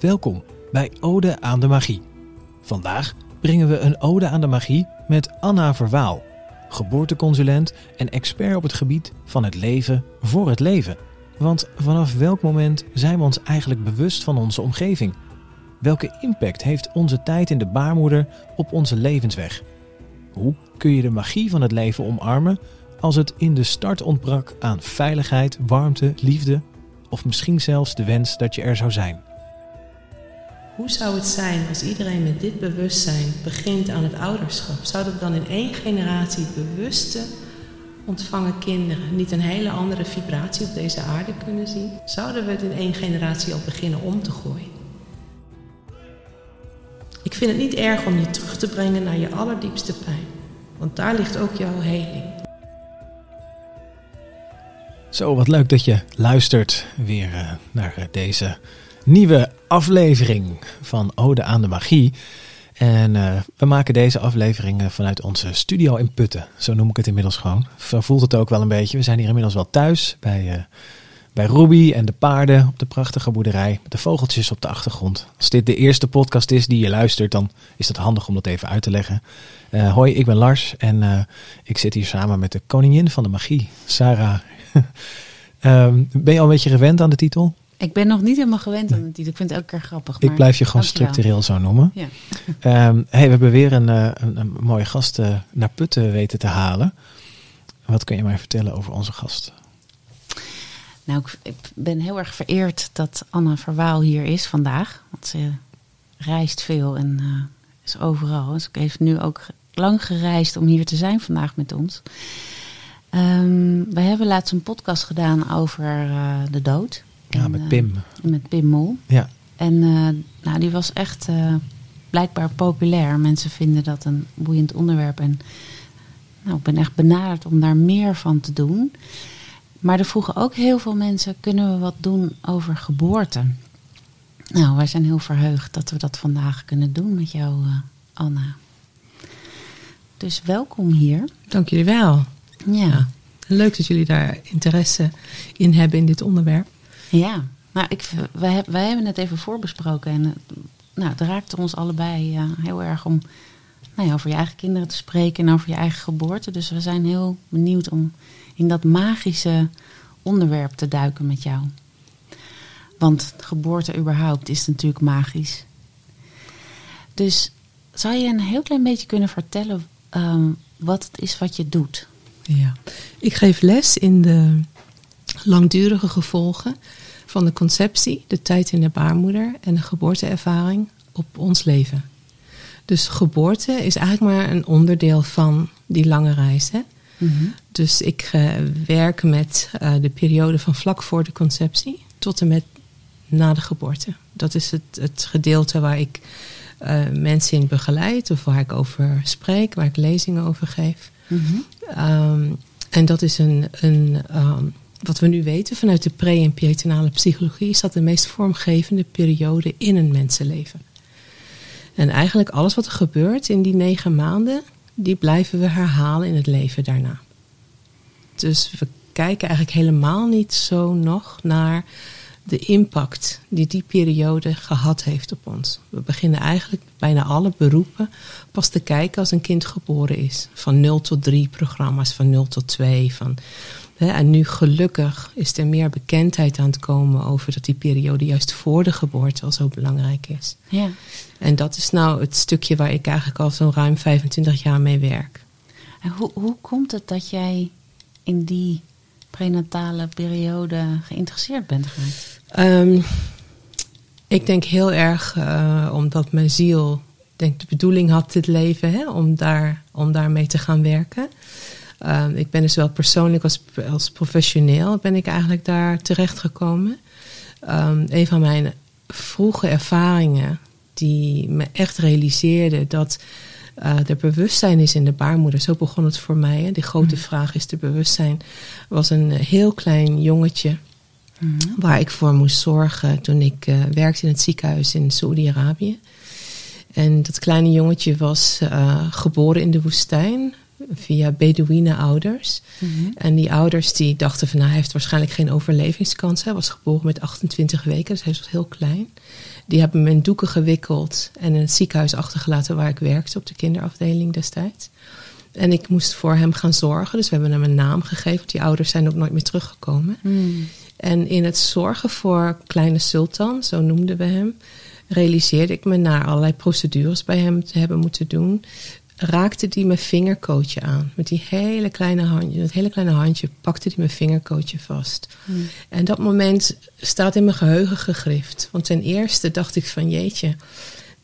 Welkom bij Ode aan de magie. Vandaag brengen we een ode aan de magie met Anna Verwaal, geboorteconsulent en expert op het gebied van het leven voor het leven. Want vanaf welk moment zijn we ons eigenlijk bewust van onze omgeving? Welke impact heeft onze tijd in de baarmoeder op onze levensweg? Hoe kun je de magie van het leven omarmen als het in de start ontbrak aan veiligheid, warmte, liefde of misschien zelfs de wens dat je er zou zijn? Hoe zou het zijn als iedereen met dit bewustzijn begint aan het ouderschap? Zouden we dan in 1 generatie bewuste ontvangen kinderen niet een hele andere vibratie op deze aarde kunnen zien? Zouden we het in 1 generatie al beginnen om te gooien? Ik vind het niet erg om je terug te brengen naar je allerdiepste pijn, want daar ligt ook jouw heling. Zo, wat leuk dat je luistert weer naar deze nieuwe aflevering van Ode aan de Magie. En we maken deze afleveringen vanuit onze studio in Putten. Zo noem ik het inmiddels gewoon. Zo voelt het ook wel een beetje. We zijn hier inmiddels wel thuis bij Ruby en de paarden op de prachtige boerderij. Met de vogeltjes op de achtergrond. Als dit de eerste podcast is die je luistert, dan is dat handig om dat even uit te leggen. Hoi, ik ben Lars en ik zit hier samen met de koningin van de magie, Sarah. Ben je al een beetje gewend aan de titel? Ik ben nog niet helemaal gewend aan de titel. Ik vind het elke keer grappig. Maar ik blijf je gewoon structureel zo noemen. Ja. Hey, we hebben weer een mooie gast naar Putten weten te halen. Wat kun je mij vertellen over onze gast? Nou, ik ben heel erg vereerd dat Anna Verwaal hier is vandaag. Want ze reist veel en is overal. Dus ze heeft nu ook lang gereisd om hier te zijn vandaag met ons. We hebben laatst een podcast gedaan over de dood. Ja, en, met Pim. Met Pim Mol. Ja. En die was echt blijkbaar populair. Mensen vinden dat een boeiend onderwerp. En ik ben echt benaderd om daar meer van te doen. Maar er vroegen ook heel veel mensen, kunnen we wat doen over geboorte? Nou, wij zijn heel verheugd dat we dat vandaag kunnen doen met jou, Anna. Dus welkom hier. Dank jullie wel. Ja. Leuk dat jullie daar interesse in hebben in dit onderwerp. Ja, wij hebben het even voorbesproken. En het raakte ons allebei heel erg om over je eigen kinderen te spreken en over je eigen geboorte. Dus we zijn heel benieuwd om in dat magische onderwerp te duiken met jou. Want geboorte überhaupt is natuurlijk magisch. Dus zou je een heel klein beetje kunnen vertellen wat het is wat je doet? Ja, ik geef les in de langdurige gevolgen van de conceptie, de tijd in de baarmoeder en de geboorteervaring op ons leven. Dus geboorte is eigenlijk maar een onderdeel van die lange reis. Hè? Mm-hmm. Dus ik werk met de periode van vlak voor de conceptie tot en met na de geboorte. Dat is het gedeelte waar ik mensen in begeleid of waar ik over spreek, waar ik lezingen over geef. Mm-hmm. En dat is wat we nu weten vanuit de pre- en perinatale psychologie, is dat de meest vormgevende periode in een mensenleven. En eigenlijk alles wat er gebeurt in die 9 maanden, die blijven we herhalen in het leven daarna. Dus we kijken eigenlijk helemaal niet zo nog naar de impact die die periode gehad heeft op ons. We beginnen eigenlijk bijna alle beroepen pas te kijken als een kind geboren is. Van 0-3 programma's, van 0-2. En nu gelukkig is er meer bekendheid aan het komen over dat die periode juist voor de geboorte al zo belangrijk is. Ja. En dat is nou het stukje waar ik eigenlijk al zo'n ruim 25 jaar mee werk. En hoe komt het dat jij in die prenatale periode geïnteresseerd bent geraakt? Ik denk heel erg omdat mijn ziel de bedoeling had dit leven, hè, om daarmee te gaan werken. Ik ben dus wel persoonlijk als professioneel ben ik eigenlijk daar terechtgekomen. Een van mijn vroege ervaringen die me echt realiseerde dat er bewustzijn is in de baarmoeder. Zo begon het voor mij. Hè. Die grote vraag is er bewustzijn. Was een heel klein jongetje waar ik voor moest zorgen toen ik werkte in het ziekenhuis in Saoedi-Arabië. En dat kleine jongetje was geboren in de woestijn. via Bedouïne ouders. Mm-hmm. En die ouders die dachten van, nou, hij heeft waarschijnlijk geen overlevingskans. Hij was geboren met 28 weken, dus hij was heel klein. Die hebben me in doeken gewikkeld en in het ziekenhuis achtergelaten waar ik werkte op de kinderafdeling destijds. En ik moest voor hem gaan zorgen. Dus we hebben hem een naam gegeven. Die ouders zijn ook nooit meer teruggekomen. Mm. En in het zorgen voor kleine Sultan, zo noemden we hem, realiseerde ik me na allerlei procedures bij hem te hebben moeten doen, raakte die mijn vingerkootje aan. Met die hele kleine handje, dat hele kleine handje pakte die mijn vingerkootje vast. Mm. En dat moment staat in mijn geheugen gegrift. Want ten eerste dacht ik van, jeetje,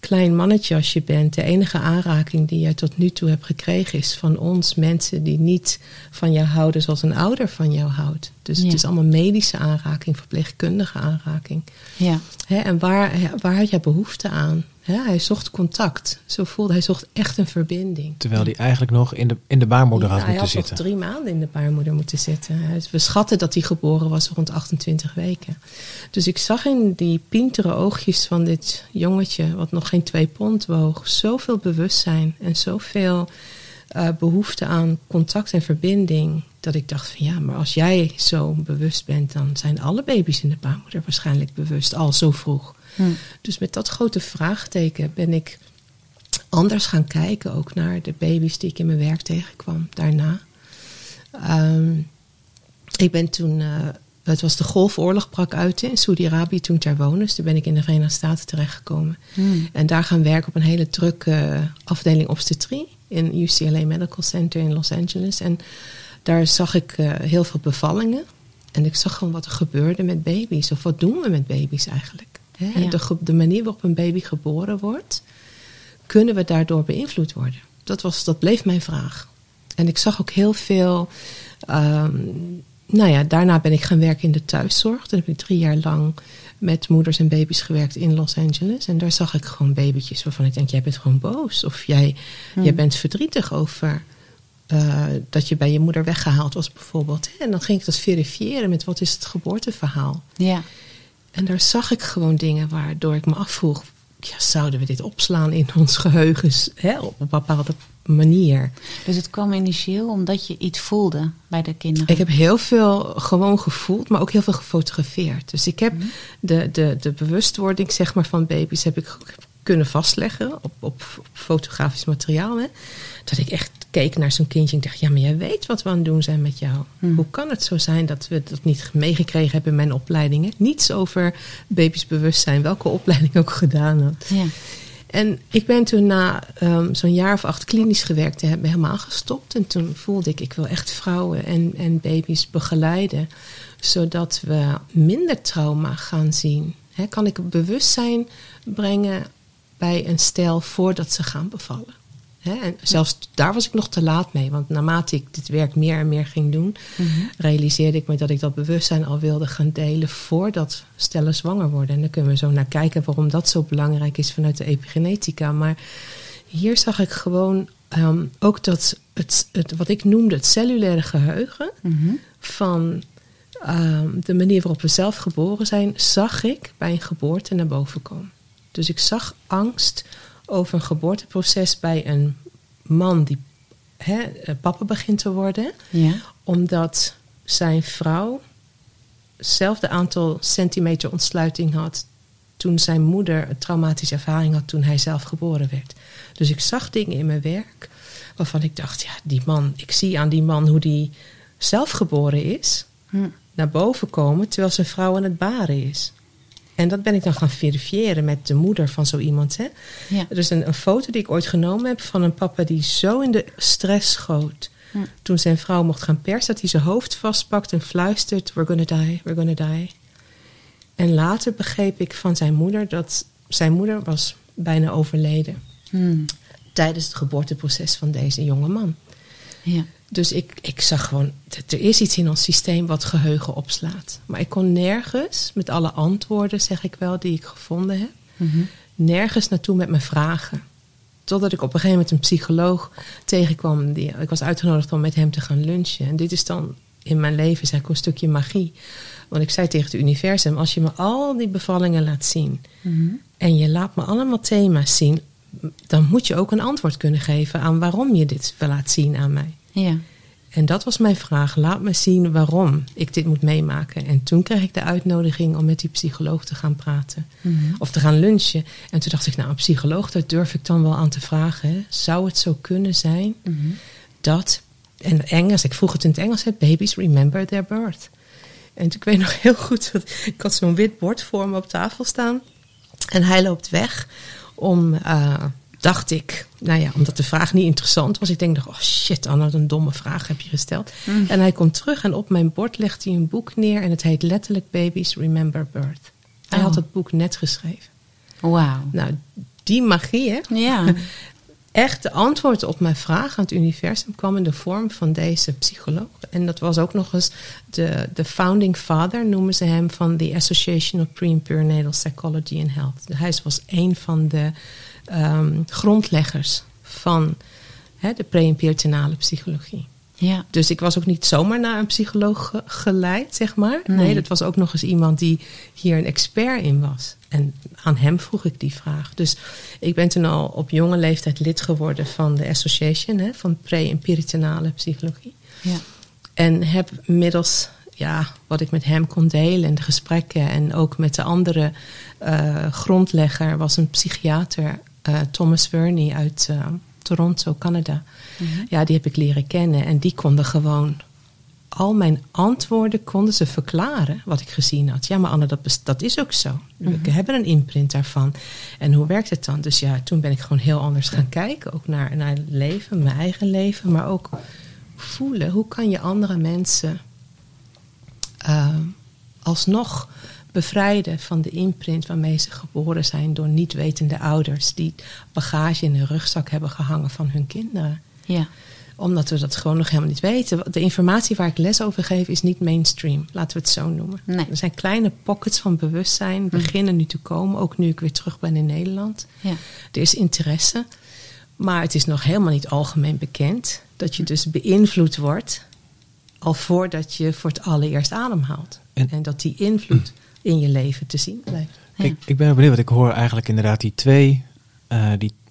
klein mannetje als je bent, de enige aanraking die jij tot nu toe hebt gekregen is van ons, mensen die niet van jou houden zoals een ouder van jou houdt. Dus ja, het is allemaal medische aanraking, verpleegkundige aanraking. Ja. He, en waar had jij behoefte aan? He, hij zocht contact. Zo voelde hij, zocht echt een verbinding. Terwijl hij eigenlijk nog in de baarmoeder had moeten zitten. Hij had nog 3 maanden in de baarmoeder moeten zitten. We schatten dat hij geboren was rond 28 weken. Dus ik zag in die pintere oogjes van dit jongetje, wat nog geen 2 pond woog, zoveel bewustzijn en zoveel behoefte aan contact en verbinding, dat ik dacht van, ja, maar als jij zo bewust bent, dan zijn alle baby's in de baarmoeder waarschijnlijk bewust, al zo vroeg. Hmm. Dus met dat grote vraagteken ben ik anders gaan kijken ook naar de baby's die ik in mijn werk tegenkwam daarna. Ik ben toen, het was de Golfoorlog brak uit in Saoedi-Arabië toen ter wonen. Dus toen ben ik in de Verenigde Staten terechtgekomen. Hmm. En daar gaan werken op een hele drukke afdeling obstetrie in UCLA Medical Center in Los Angeles. En daar zag ik heel veel bevallingen. En ik zag gewoon wat er gebeurde met baby's. Of wat doen we met baby's eigenlijk? Hè? Ja. De manier waarop een baby geboren wordt, kunnen we daardoor beïnvloed worden? Dat bleef mijn vraag. En ik zag ook heel veel. Daarna ben ik gaan werken in de thuiszorg. Toen heb ik 3 jaar lang met moeders en baby's gewerkt in Los Angeles. En daar zag ik gewoon baby'tjes waarvan ik denk, jij bent gewoon boos. Of jij bent verdrietig over dat je bij je moeder weggehaald was bijvoorbeeld. En dan ging ik dat verifiëren met wat is het geboorteverhaal. Ja. En daar zag ik gewoon dingen waardoor ik me afvroeg, ja, zouden we dit opslaan in ons geheugen, hè, op een bepaalde manier? Dus het kwam initieel omdat je iets voelde bij de kinderen? Ik heb heel veel gewoon gevoeld, maar ook heel veel gefotografeerd. Dus ik heb de bewustwording, zeg maar, van baby's heb ik kunnen vastleggen op fotografisch materiaal. Hè, dat ik echt keek naar zo'n kindje en dacht, ja, maar jij weet wat we aan het doen zijn met jou. Hmm. Hoe kan het zo zijn dat we dat niet meegekregen hebben in mijn opleidingen? Niets over baby's bewustzijn, welke opleiding ook gedaan had. Ja. En ik ben toen na zo'n jaar of 8 klinisch gewerkt te hebben helemaal gestopt. En toen voelde ik wil echt vrouwen en baby's begeleiden, zodat we minder trauma gaan zien. Hè, kan ik bewustzijn brengen bij een stel voordat ze gaan bevallen? He, en zelfs daar was ik nog te laat mee. Want naarmate ik dit werk meer en meer ging doen, realiseerde ik me dat ik dat bewustzijn al wilde gaan delen voordat stellen zwanger worden. En dan kunnen we zo naar kijken waarom dat zo belangrijk is vanuit de epigenetica. Maar hier zag ik gewoon ook dat het wat ik noemde het cellulaire geheugen van de manier waarop we zelf geboren zijn, zag ik bij een geboorte naar boven komen. Dus ik zag angst over een geboorteproces bij een man die papa begint te worden. Ja. Omdat zijn vrouw hetzelfde aantal centimeter ontsluiting had toen zijn moeder een traumatische ervaring had toen hij zelf geboren werd. Dus ik zag dingen in mijn werk waarvan ik dacht, ja, die man, ik zie aan die man hoe die zelf geboren is, naar boven komen terwijl zijn vrouw aan het baren is. En dat ben ik dan gaan verifiëren met de moeder van zo iemand. Hè? Ja. Er is een foto die ik ooit genomen heb van een papa die zo in de stress schoot. Ja. Toen zijn vrouw mocht gaan persen, dat hij zijn hoofd vastpakt en fluistert, we're gonna die, we're gonna die. En later begreep ik van zijn moeder dat zijn moeder was bijna overleden. Tijdens het geboorteproces van deze jonge man. Ja. Dus ik zag gewoon, er is iets in ons systeem wat geheugen opslaat. Maar ik kon nergens, met alle antwoorden zeg ik wel, die ik gevonden heb, nergens naartoe met mijn vragen. Totdat ik op een gegeven moment een psycholoog tegenkwam. Ik was uitgenodigd om met hem te gaan lunchen. En dit is dan in mijn leven zeg ik een stukje magie. Want ik zei tegen het universum, als je me al die bevallingen laat zien en je laat me allemaal thema's zien dan moet je ook een antwoord kunnen geven aan waarom je dit laat zien aan mij. Ja. En dat was mijn vraag. Laat me zien waarom ik dit moet meemaken. En toen kreeg ik de uitnodiging om met die psycholoog te gaan praten. Mm-hmm. Of te gaan lunchen. En toen dacht ik, nou, een psycholoog, daar durf ik dan wel aan te vragen. Hè? Zou het zo kunnen zijn dat... En Engels, ik vroeg het in het Engels. Hè, babies remember their birth. En ik weet nog heel goed, ik had zo'n wit bord voor me op tafel staan. En hij loopt weg om... dacht ik, nou ja, omdat de vraag niet interessant was. Ik denk, oh shit Anna, wat een domme vraag heb je gesteld. Mm. En hij komt terug en op mijn bord legt hij een boek neer. En het heet letterlijk Babies Remember Birth. Hij had het boek net geschreven. Wauw. Nou, die magie, hè? Ja. Echt de antwoord op mijn vraag aan het universum kwam in de vorm van deze psycholoog. En dat was ook nog eens de founding father, noemen ze hem, van de Association of Pre- and Perinatal Psychology and Health. Hij was een van de grondleggers van de pre- en perinatale psychologie. Ja. Dus ik was ook niet zomaar naar een psycholoog geleid, zeg maar. Nee, dat was ook nog eens iemand die hier een expert in was. En aan hem vroeg ik die vraag. Dus ik ben toen al op jonge leeftijd lid geworden van de Association, van pre- en perinatale psychologie. Ja. En heb middels... Ja, wat ik met hem kon delen en de gesprekken en ook met de andere grondlegger was een psychiater, Thomas Verney uit Toronto, Canada. Mm-hmm. Ja, die heb ik leren kennen en die konden gewoon al mijn antwoorden konden ze verklaren wat ik gezien had. Ja, maar Anne, dat is ook zo. Mm-hmm. We hebben een imprint daarvan. En hoe werkt het dan? Dus ja, toen ben ik gewoon heel anders gaan kijken, ook naar leven, mijn eigen leven, maar ook voelen. Hoe kan je andere mensen alsnog bevrijden van de imprint waarmee ze geboren zijn door niet-wetende ouders die bagage in hun rugzak hebben gehangen van hun kinderen. Ja. Omdat we dat gewoon nog helemaal niet weten. De informatie waar ik les over geef is niet mainstream, laten we het zo noemen. Nee. Er zijn kleine pockets van bewustzijn, beginnen nu te komen, ook nu ik weer terug ben in Nederland. Ja. Er is interesse, maar het is nog helemaal niet algemeen bekend dat je dus beïnvloed wordt al voordat je voor het allereerst ademhaalt. En dat die invloed in je leven te zien blijft. Ja. Ik ben benieuwd, want ik hoor eigenlijk inderdaad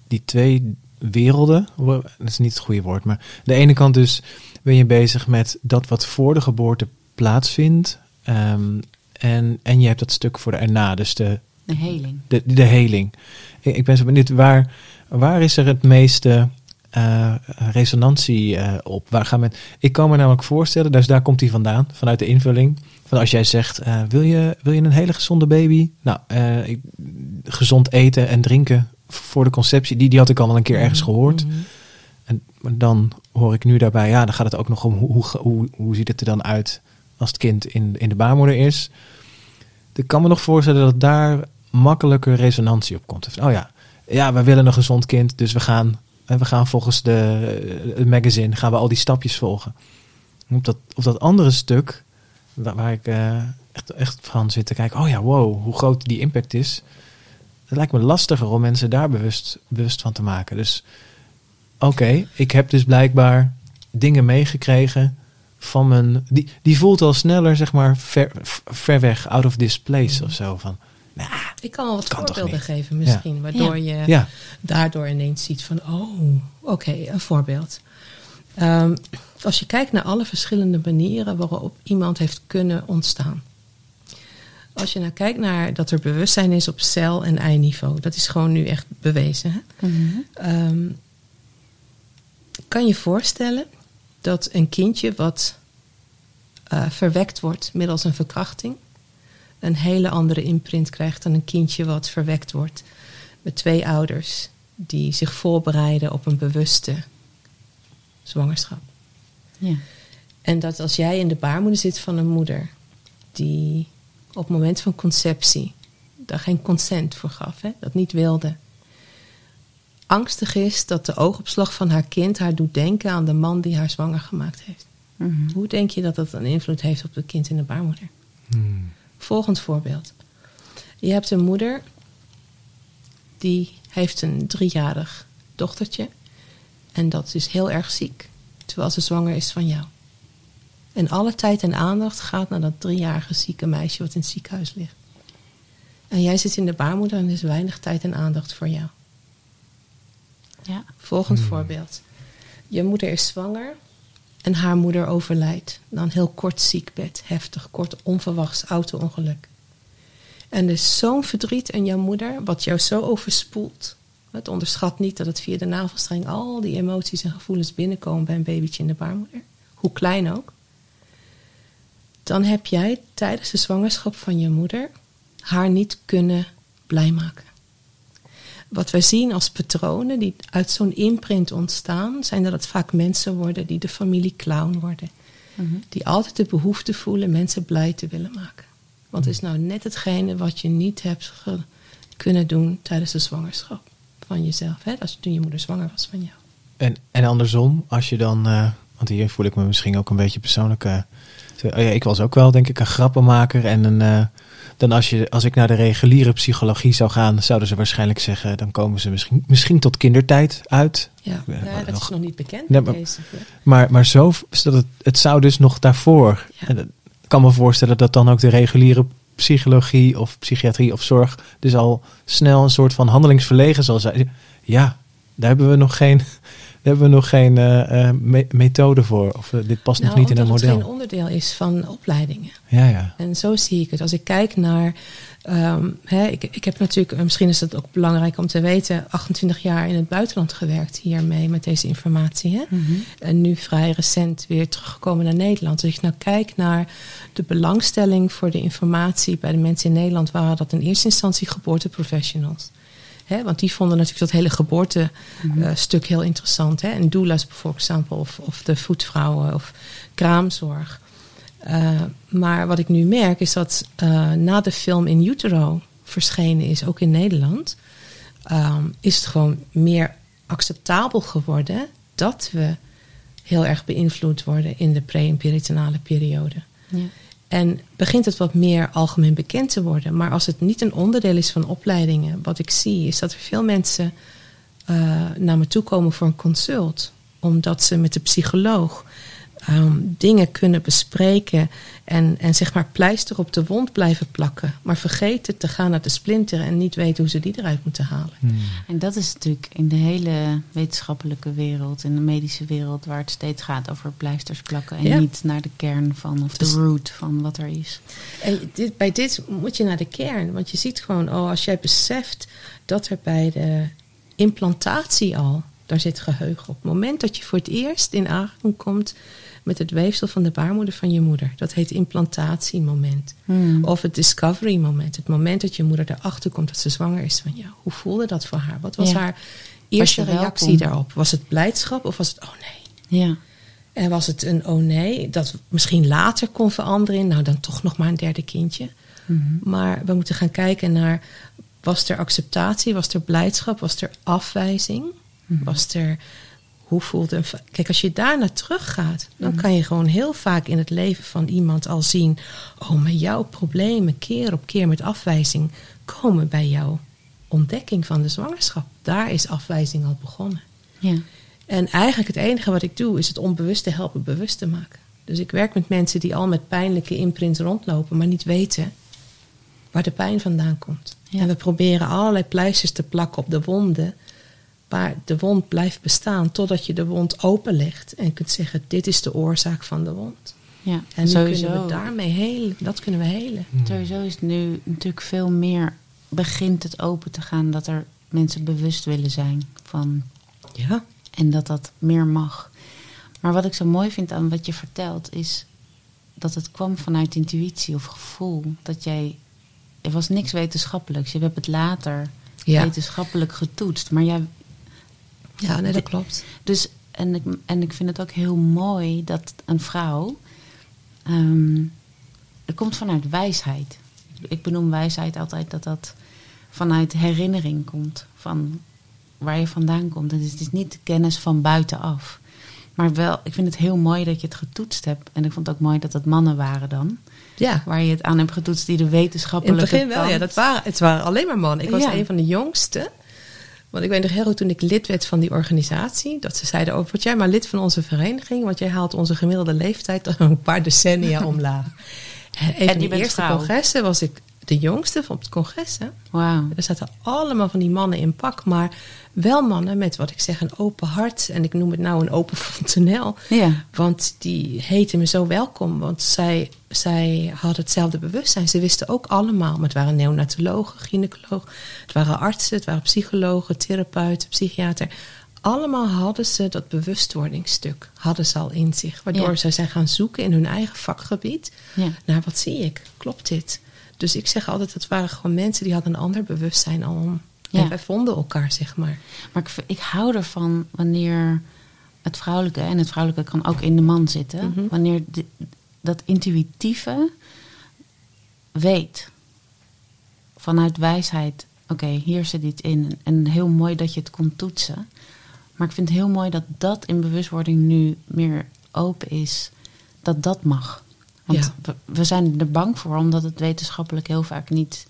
die twee werelden. Dat is niet het goede woord, maar aan de ene kant dus ben je bezig met dat wat voor de geboorte plaatsvindt. En je hebt dat stuk voor erna, dus de heling. De heling. Ik ben zo benieuwd, waar is er het meeste... resonantie op. Ik kan me namelijk voorstellen, dus daar komt hij vandaan, vanuit de invulling. Van als jij zegt, wil je een hele gezonde baby? Nou, gezond eten en drinken voor de conceptie. Die had ik al een keer ergens gehoord. Mm-hmm. En dan hoor ik nu daarbij, ja, dan gaat het ook nog om hoe ziet het er dan uit als het kind in de baarmoeder is. Ik kan me nog voorstellen dat daar makkelijker resonantie op komt. Van, oh ja, we willen een gezond kind, dus we gaan volgens de magazine gaan we al die stapjes volgen. Op dat andere stuk, waar ik echt van zit te kijken, oh ja, wow, hoe groot die impact is. Het lijkt me lastiger om mensen daar bewust van te maken. Dus oké, ik heb dus blijkbaar dingen meegekregen van mijn... Die voelt al sneller, zeg maar, ver weg, out of this place of zo van... Nah, ik kan al wat voorbeelden geven misschien. Ja. Waardoor je daardoor ineens ziet van... oké, een voorbeeld. Als je kijkt naar alle verschillende manieren... waarop iemand heeft kunnen ontstaan. Als je nou kijkt naar dat er bewustzijn is op cel- en ei-niveau. Dat is gewoon nu echt bewezen. Hè? Mm-hmm. Kan je voorstellen dat een kindje wat verwekt wordt... middels een verkrachting... een hele andere imprint krijgt dan een kindje wat verwekt wordt. Met twee ouders die zich voorbereiden op een bewuste zwangerschap. Ja. En dat als jij in de baarmoeder zit van een moeder... die op het moment van conceptie daar geen consent voor gaf, dat niet wilde... angstig is dat de oogopslag van haar kind haar doet denken aan de man die haar zwanger gemaakt heeft. Mm-hmm. Hoe denk je dat dat een invloed heeft op het kind in de baarmoeder? Mm. Volgend voorbeeld. Je hebt een moeder die heeft een 3-jarig dochtertje en dat is heel erg ziek, terwijl ze zwanger is van jou. En alle tijd en aandacht gaat naar dat 3-jarige zieke meisje wat in het ziekenhuis ligt. En jij zit in de baarmoeder en er is weinig tijd en aandacht voor jou. Ja. Volgend voorbeeld. Je moeder is zwanger en haar moeder overlijdt. Dan heel kort ziekbed, heftig, kort, onverwachts, auto-ongeluk. En er is zo'n verdriet in jouw moeder, wat jou zo overspoelt. Het onderschat niet dat het via de navelstreng al die emoties en gevoelens binnenkomen bij een babytje in de baarmoeder. Hoe klein ook. Dan heb jij tijdens de zwangerschap van je moeder haar niet kunnen blij maken. Wat wij zien als patronen die uit zo'n imprint ontstaan, zijn dat het vaak mensen worden die de familie clown worden. Mm-hmm. Die altijd de behoefte voelen mensen blij te willen maken. Want het is nou net hetgene wat je niet hebt kunnen doen tijdens de zwangerschap van jezelf. Hè? Toen je moeder zwanger was van jou. En andersom, als je dan... want hier voel ik me misschien ook een beetje persoonlijk... ik was ook wel, denk ik, een grappenmaker. En dan als ik naar de reguliere psychologie zou gaan... zouden ze waarschijnlijk zeggen... dan komen ze misschien tot kindertijd uit. Ja, dat is nog niet bekend. Nee, maar zo... Het zou dus nog daarvoor... Ja. En, ik kan me voorstellen dat dan ook de reguliere psychologie of psychiatrie of zorg dus al snel een soort van handelingsverlegen zal zijn. Ja, daar hebben we nog geen methode voor. Of dit past nog niet in een model. Dat het geen onderdeel is van opleidingen. Ja, ja. En zo zie ik het. Als ik kijk naar... ik heb natuurlijk, misschien is dat ook belangrijk om te weten, 28 jaar in het buitenland gewerkt hiermee met deze informatie. Hè? Mm-hmm. En nu vrij recent weer teruggekomen naar Nederland. Dus als ik nou kijk naar de belangstelling voor de informatie bij de mensen in Nederland, waren dat in eerste instantie geboorteprofessionals. Hè? Want die vonden natuurlijk dat hele geboortestuk heel interessant. Hè? En doula's bijvoorbeeld, of de voetvrouwen of kraamzorg. Maar wat ik nu merk is dat na de film In Utero verschenen is, ook in Nederland, is het gewoon meer acceptabel geworden dat we heel erg beïnvloed worden in de pre- en perinatale periode. Ja. En begint het wat meer algemeen bekend te worden. Maar als het niet een onderdeel is van opleidingen, wat ik zie is dat er veel mensen naar me toe komen voor een consult. Omdat ze met de psycholoog dingen kunnen bespreken en zeg maar pleister op de wond blijven plakken, maar vergeten te gaan naar de splinter en niet weten hoe ze die eruit moeten halen. Hmm. En dat is natuurlijk in de hele wetenschappelijke wereld, in de medische wereld, waar het steeds gaat over pleisters plakken en niet naar de kern van of de root van wat er is. En bij dit moet je naar de kern, want je ziet gewoon, als jij beseft dat er bij de implantatie al, daar zit geheugen op. Het moment dat je voor het eerst in aanraking komt met het weefsel van de baarmoeder van je moeder. Dat heet implantatiemoment. Of het discovery moment. Het moment dat je moeder erachter komt dat ze zwanger is van jou. Hoe voelde dat voor haar? Wat was haar eerste reactie daarop? Was het blijdschap of was het oh nee? Ja. En was het een oh nee dat misschien later kon veranderen in, nou dan toch nog maar een derde kindje. Mm-hmm. Maar we moeten gaan kijken naar, was er acceptatie? Was er blijdschap? Was er afwijzing? Was er, hoe voelde een... Kijk, als je daar naar teruggaat, dan kan je gewoon heel vaak in het leven van iemand al zien, maar jouw problemen keer op keer met afwijzing komen bij jouw ontdekking van de zwangerschap. Daar is afwijzing al begonnen. Ja. En eigenlijk het enige wat ik doe, is het onbewuste helpen bewust te maken. Dus ik werk met mensen die al met pijnlijke imprints rondlopen, maar niet weten waar de pijn vandaan komt. Ja. En we proberen allerlei pleisters te plakken op de wonden, maar de wond blijft bestaan totdat je de wond openlegt en kunt zeggen, dit is de oorzaak van de wond. Ja, en sowieso kunnen we daarmee helen. Dat kunnen we helen. Sowieso is het nu natuurlijk veel meer, begint het open te gaan, dat er mensen bewust willen zijn van. Ja. En dat meer mag. Maar wat ik zo mooi vind aan wat je vertelt, is dat het kwam vanuit intuïtie of gevoel. Dat jij, er was niks wetenschappelijks. Je hebt het later wetenschappelijk getoetst. Maar jij... Ja, nee, dat klopt. Dus, en ik vind het ook heel mooi dat een vrouw... dat komt vanuit wijsheid. Ik benoem wijsheid altijd dat vanuit herinnering komt. Van waar je vandaan komt. Dus het is niet de kennis van buitenaf. Maar wel, ik vind het heel mooi dat je het getoetst hebt. En ik vond het ook mooi dat het mannen waren dan. Ja. Waar je het aan hebt getoetst die de wetenschappelijke kant... In het begin wel, het waren alleen maar mannen. Ik was een van de jongsten... Want ik weet nog heel goed toen ik lid werd van die organisatie, dat ze zeiden, word jij maar lid van onze vereniging, want jij haalt onze gemiddelde leeftijd een paar decennia omlaag. En een van de eerste congressen was ik de jongste op het congres. Hè? Wow. Er zaten allemaal van die mannen in pak. Maar wel mannen met, wat ik zeg, een open hart. En ik noem het nou een open fontanel. Ja. Want die heten me zo welkom. Want zij hadden hetzelfde bewustzijn. Ze wisten ook allemaal. Maar het waren neonatologen, gynaecologen. Het waren artsen, het waren psychologen, therapeuten, psychiater. Allemaal hadden ze dat bewustwordingsstuk. Hadden ze al in zich. Waardoor ze zijn gaan zoeken in hun eigen vakgebied. Ja. Naar wat zie ik? Klopt dit? Dus ik zeg altijd, het waren gewoon mensen die hadden een ander bewustzijn al. Ja. En wij vonden elkaar, zeg maar. Maar ik hou ervan wanneer het vrouwelijke... en het vrouwelijke kan ook in de man zitten... Mm-hmm. wanneer dat intuïtieve weet... vanuit wijsheid... oké, hier zit iets in. En heel mooi dat je het kon toetsen. Maar ik vind het heel mooi dat dat in bewustwording nu meer open is. Dat mag. Want we zijn er bang voor, omdat het wetenschappelijk heel vaak niet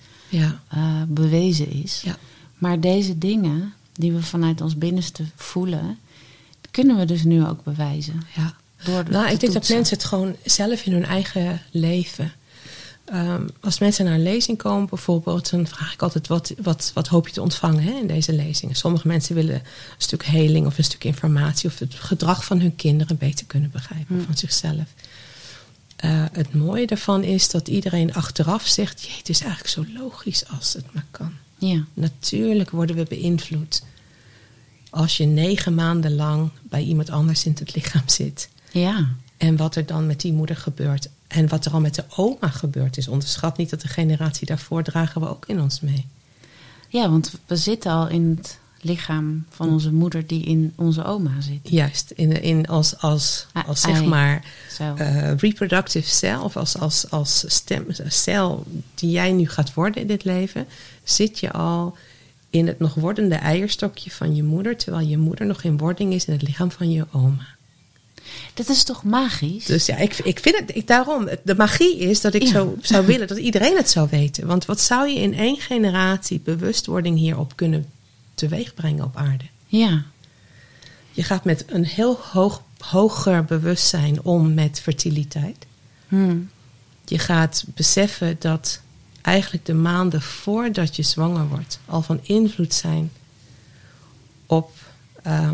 bewezen is. Ja. Maar deze dingen die we vanuit ons binnenste voelen, kunnen we dus nu ook bewijzen. Ja. Ik denk dat mensen het gewoon zelf in hun eigen leven. Als mensen naar een lezing komen bijvoorbeeld, dan vraag ik altijd wat hoop je te ontvangen hè, in deze lezingen. Sommige mensen willen een stuk heling of een stuk informatie of het gedrag van hun kinderen beter kunnen begrijpen van zichzelf. Het mooie daarvan is dat iedereen achteraf zegt... jee, het is eigenlijk zo logisch als het maar kan. Ja. Natuurlijk worden we beïnvloed. Als je 9 maanden lang bij iemand anders in het lichaam zit. Ja. En wat er dan met die moeder gebeurt. En wat er al met de oma gebeurd is. Onderschat niet dat de generatie daarvoor dragen we ook in ons mee. Ja, want we zitten al in het lichaam van onze moeder die in onze oma zit. Juist, als zeg maar reproductive cell... of als stemcel die jij nu gaat worden in dit leven... zit je al in het nog wordende eierstokje van je moeder... terwijl je moeder nog in wording is in het lichaam van je oma. Dat is toch magisch? Dus ja, ik vind het daarom. De magie is dat ik zou willen dat iedereen het zou weten. Want wat zou je in 1 generatie bewustwording hierop kunnen teweegbrengen op aarde? Ja. Je gaat met een heel hoger bewustzijn om met fertiliteit. Je gaat beseffen dat eigenlijk de maanden voordat je zwanger wordt... al van invloed zijn op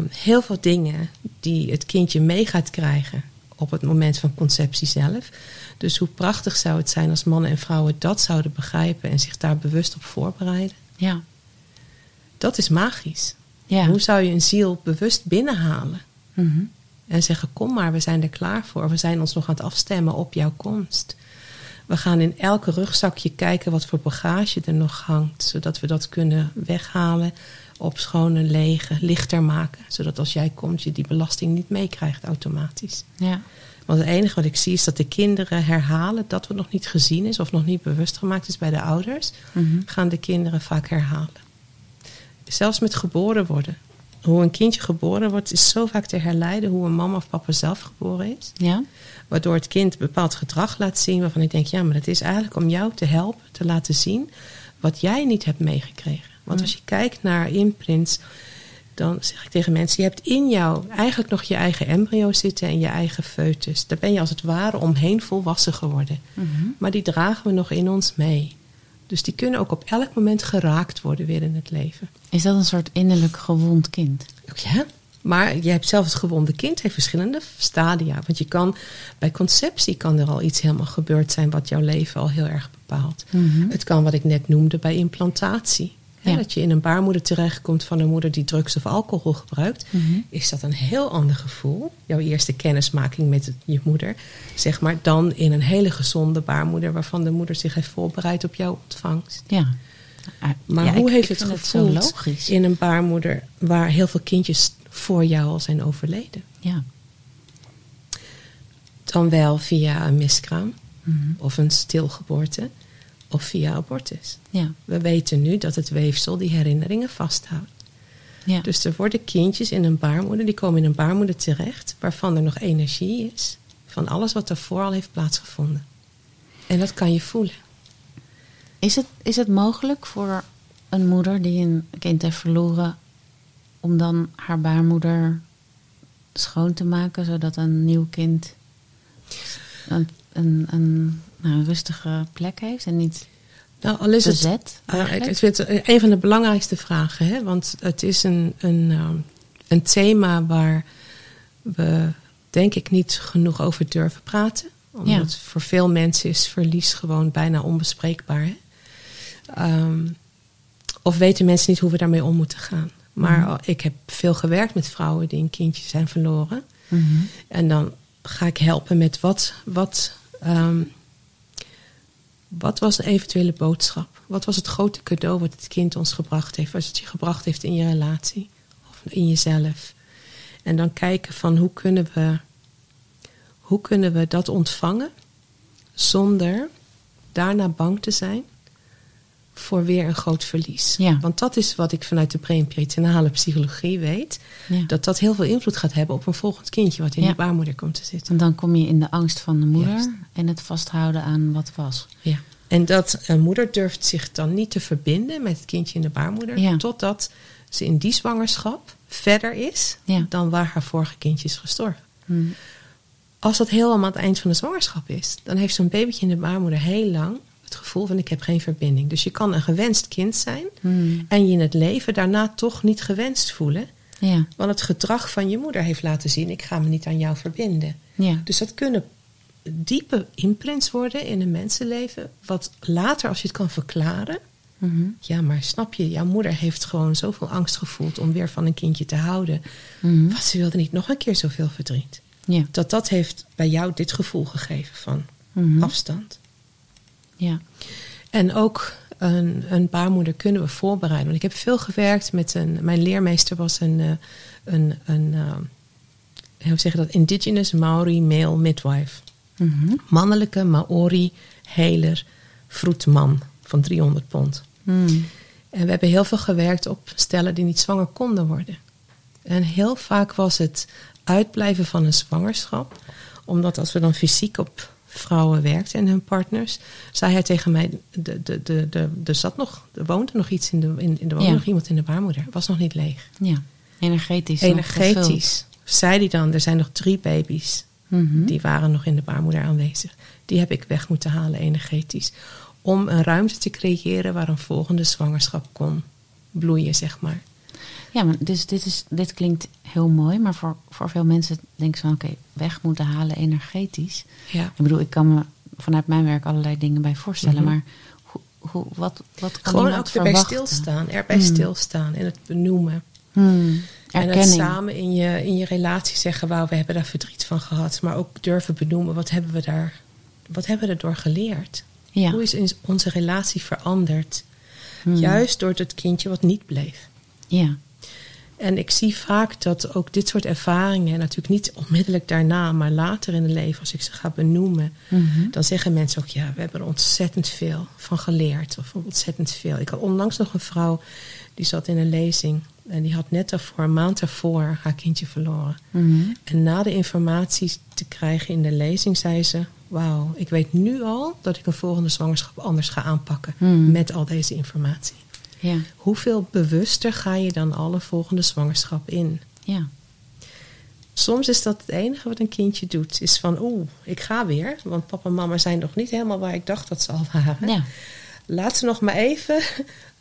heel veel dingen die het kindje mee gaat krijgen... op het moment van conceptie zelf. Dus hoe prachtig zou het zijn als mannen en vrouwen dat zouden begrijpen... en zich daar bewust op voorbereiden. Ja. Dat is magisch. Ja. Hoe zou je een ziel bewust binnenhalen? Mm-hmm. En zeggen, kom maar, we zijn er klaar voor. We zijn ons nog aan het afstemmen op jouw komst. We gaan in elke rugzakje kijken wat voor bagage er nog hangt. Zodat we dat kunnen weghalen, opschonen, legen, lichter maken. Zodat als jij komt, je die belasting niet meekrijgt automatisch. Ja. Want het enige wat ik zie is dat de kinderen herhalen dat wat nog niet gezien is... of nog niet bewust gemaakt is bij de ouders. Mm-hmm. Gaan de kinderen vaak herhalen. Zelfs met geboren worden. Hoe een kindje geboren wordt is zo vaak te herleiden... hoe een mama of papa zelf geboren is. Ja. Waardoor het kind bepaald gedrag laat zien... waarvan ik denk, ja, maar dat is eigenlijk om jou te helpen... te laten zien wat jij niet hebt meegekregen. Want als je kijkt naar imprints... dan zeg ik tegen mensen... je hebt in jou eigenlijk nog je eigen embryo zitten... en je eigen foetus. Daar ben je als het ware omheen volwassen geworden. Mm-hmm. Maar die dragen we nog in ons mee... Dus die kunnen ook op elk moment geraakt worden weer in het leven. Is dat een soort innerlijk gewond kind? Ja, maar je hebt zelf het gewonde kind, heeft verschillende stadia. Want je kan bij conceptie kan er al iets helemaal gebeurd zijn... wat jouw leven al heel erg bepaalt. Mm-hmm. Het kan wat ik net noemde bij implantatie. Ja. Dat je in een baarmoeder terechtkomt van een moeder die drugs of alcohol gebruikt... Mm-hmm. is dat een heel ander gevoel. Jouw eerste kennismaking met je moeder... zeg maar dan in een hele gezonde baarmoeder... waarvan de moeder zich heeft voorbereid op jouw ontvangst. Ja. Maar ja, hoe heeft het gevoeld in een baarmoeder... waar heel veel kindjes voor jou al zijn overleden? Ja. Dan wel via een miskraam of een stilgeboorte... of via abortus. Ja. We weten nu dat het weefsel die herinneringen vasthoudt. Ja. Dus er worden kindjes in een baarmoeder... die komen in een baarmoeder terecht... waarvan er nog energie is... van alles wat daarvoor al heeft plaatsgevonden. En dat kan je voelen. Is het mogelijk voor een moeder die een kind heeft verloren... om dan haar baarmoeder schoon te maken... zodat een nieuw kind... een rustige plek heeft en niet... Nou, al is bezet? Het is een van de belangrijkste vragen. Hè? Want het is een thema waar we denk ik niet genoeg over durven praten. Omdat voor veel mensen is verlies gewoon bijna onbespreekbaar. Hè? Of weten mensen niet hoe we daarmee om moeten gaan. Maar ik heb veel gewerkt met vrouwen die een kindje zijn verloren. Mm-hmm. En dan ga ik helpen met wat was de eventuele boodschap? Wat was het grote cadeau wat het kind ons gebracht heeft? Wat het je gebracht heeft in je relatie? Of in jezelf? En dan kijken van hoe kunnen we dat ontvangen zonder daarna bang te zijn voor weer een groot verlies. Ja. Want dat is wat ik vanuit de pre-perinatal psychologie weet. Ja. Dat heel veel invloed gaat hebben op een volgend kindje wat in de baarmoeder komt te zitten. En dan kom je in de angst van de moeder en het vasthouden aan wat was. Ja. En dat een moeder durft zich dan niet te verbinden met het kindje in de baarmoeder. Ja. Totdat ze in die zwangerschap verder is dan waar haar vorige kindje is gestorven. Hmm. Als dat helemaal aan het eind van de zwangerschap is, dan heeft zo'n babytje in de baarmoeder heel lang het gevoel van ik heb geen verbinding. Dus je kan een gewenst kind zijn en je in het leven daarna toch niet gewenst voelen. Ja. Want het gedrag van je moeder heeft laten zien, ik ga me niet aan jou verbinden. Ja. Dus dat kunnen diepe imprints worden in een mensenleven, wat later als je het kan verklaren. Mm-hmm. Ja, maar snap je, jouw moeder heeft gewoon zoveel angst gevoeld om weer van een kindje te houden. Mm-hmm. Want ze wilde niet nog een keer zoveel verdriet. Ja. Dat heeft bij jou dit gevoel gegeven van afstand. Ja. En ook een baarmoeder kunnen we voorbereiden. Want ik heb veel gewerkt met mijn leermeester was hoe zeg je dat? Indigenous Maori male midwife. Mm-hmm. Mannelijke Maori heler vroedman van 300 pond. Mm. En we hebben heel veel gewerkt op stellen die niet zwanger konden worden. En heel vaak was het uitblijven van een zwangerschap. Omdat als we dan fysiek op vrouwen werkten en hun partners, zei hij tegen mij, er woonde nog iemand in de baarmoeder. Was nog niet leeg. Ja, energetisch. Zei hij dan, er zijn nog 3 baby's. Mm-hmm. Die waren nog in de baarmoeder aanwezig. Die heb ik weg moeten halen energetisch. Om een ruimte te creëren waar een volgende zwangerschap kon bloeien, zeg maar. Ja, maar dus dit klinkt heel mooi, maar voor veel mensen denken ze van oké, weg moeten halen energetisch. Ja. Ik bedoel, ik kan me vanuit mijn werk allerlei dingen bij voorstellen, maar wat kan gewoon ook verwachten? erbij stilstaan en het benoemen. En dat samen in je relatie zeggen, wauw, we hebben daar verdriet van gehad, maar ook durven benoemen, wat hebben we erdoor geleerd? Ja. Hoe is onze relatie veranderd? Juist door het kindje wat niet bleef. Ja. En ik zie vaak dat ook dit soort ervaringen, natuurlijk niet onmiddellijk daarna, maar later in het leven, als ik ze ga benoemen, dan zeggen mensen ook, ja, we hebben er ontzettend veel van geleerd. Of ontzettend veel. Ik had onlangs nog een vrouw, die zat in een lezing en die had een maand daarvoor, haar kindje verloren. Mm-hmm. En na de informatie te krijgen in de lezing, zei ze, wauw, ik weet nu al dat ik een volgende zwangerschap anders ga aanpakken met al deze informatie. Ja. Hoeveel bewuster ga je dan alle volgende zwangerschap in? Ja. Soms is dat het enige wat een kindje doet. Is van, ik ga weer. Want papa en mama zijn nog niet helemaal waar ik dacht dat ze al waren. Ja. Laat ze nog maar even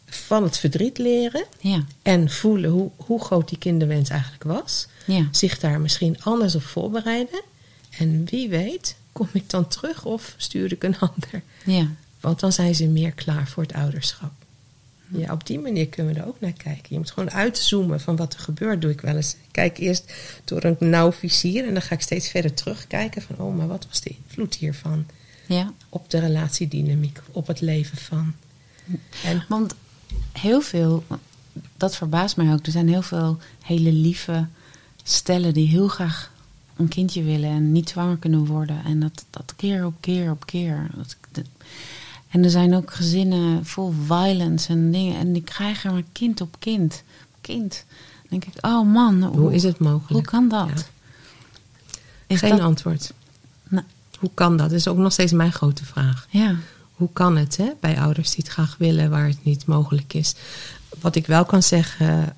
van het verdriet leren. Ja. En voelen hoe groot die kinderwens eigenlijk was. Ja. Zich daar misschien anders op voorbereiden. En wie weet, kom ik dan terug of stuur ik een ander? Ja. Want dan zijn ze meer klaar voor het ouderschap. Ja, op die manier kunnen we er ook naar kijken. Je moet gewoon uitzoomen van wat er gebeurt, doe ik wel eens. Ik kijk eerst door een nauw vizier en dan ga ik steeds verder terugkijken van, maar wat was de invloed hiervan? Ja. Op de relatiedynamiek, op het leven van. Want heel veel, dat verbaast mij ook, er zijn heel veel hele lieve stellen die heel graag een kindje willen en niet zwanger kunnen worden. En dat keer op keer op keer. En er zijn ook gezinnen vol violence en dingen. En die krijgen maar kind op kind. Dan denk ik, oh man. Hoe is het mogelijk? Hoe kan dat? Ja. Geen antwoord. Nou. Hoe kan dat? Dat is ook nog steeds mijn grote vraag. Ja. Hoe kan het bij ouders die het graag willen waar het niet mogelijk is? Wat ik wel kan zeggen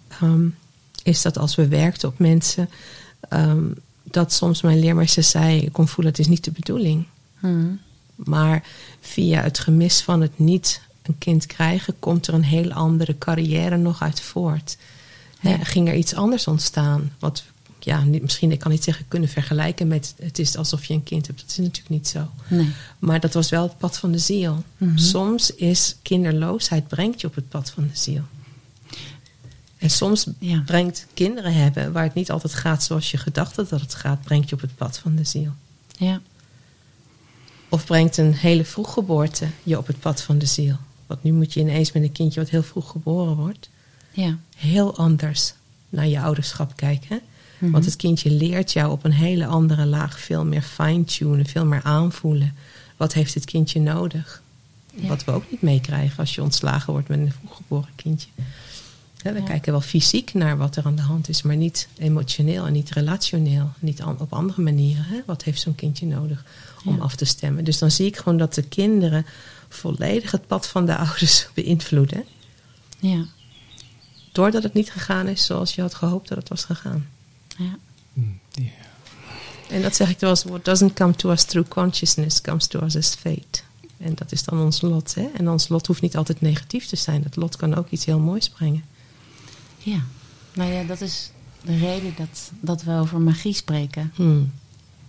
is dat als we werkten op mensen, dat soms mijn leermeester zei, ik kon voelen, het is niet de bedoeling. Maar via het gemis van het niet een kind krijgen, komt er een heel andere carrière nog uit voort. Ja. Hè, ging er iets anders ontstaan? Wat, ja, misschien, ik kan niet zeggen kunnen vergelijken met het is alsof je een kind hebt. Dat is natuurlijk niet zo. Nee. Maar dat was wel het pad van de ziel. Mm-hmm. Soms is kinderloosheid brengt je op het pad van de ziel. En soms brengt kinderen hebben, waar het niet altijd gaat zoals je gedacht had dat het gaat, brengt je op het pad van de ziel. Ja. Of brengt een hele vroeggeboorte je op het pad van de ziel. Want nu moet je ineens met een kindje wat heel vroeg geboren wordt, heel anders naar je ouderschap kijken. Mm-hmm. Want het kindje leert jou op een hele andere laag veel meer fine-tunen, veel meer aanvoelen. Wat heeft het kindje nodig? Ja. Wat we ook niet meekrijgen als je ontslagen wordt met een vroeggeboren kindje. Ja, we kijken wel fysiek naar wat er aan de hand is, maar niet emotioneel en niet relationeel. Niet op andere manieren. Hè? Wat heeft zo'n kindje nodig om af te stemmen? Dus dan zie ik gewoon dat de kinderen volledig het pad van de ouders beïnvloeden. Ja. Doordat het niet gegaan is zoals je had gehoopt dat het was gegaan. Ja. Yeah. En dat zeg ik wel eens, what doesn't come to us through consciousness comes to us as fate. En dat is dan ons lot. Hè? En ons lot hoeft niet altijd negatief te zijn. Dat lot kan ook iets heel moois brengen. Ja, nou ja, dat is de reden dat we over magie spreken.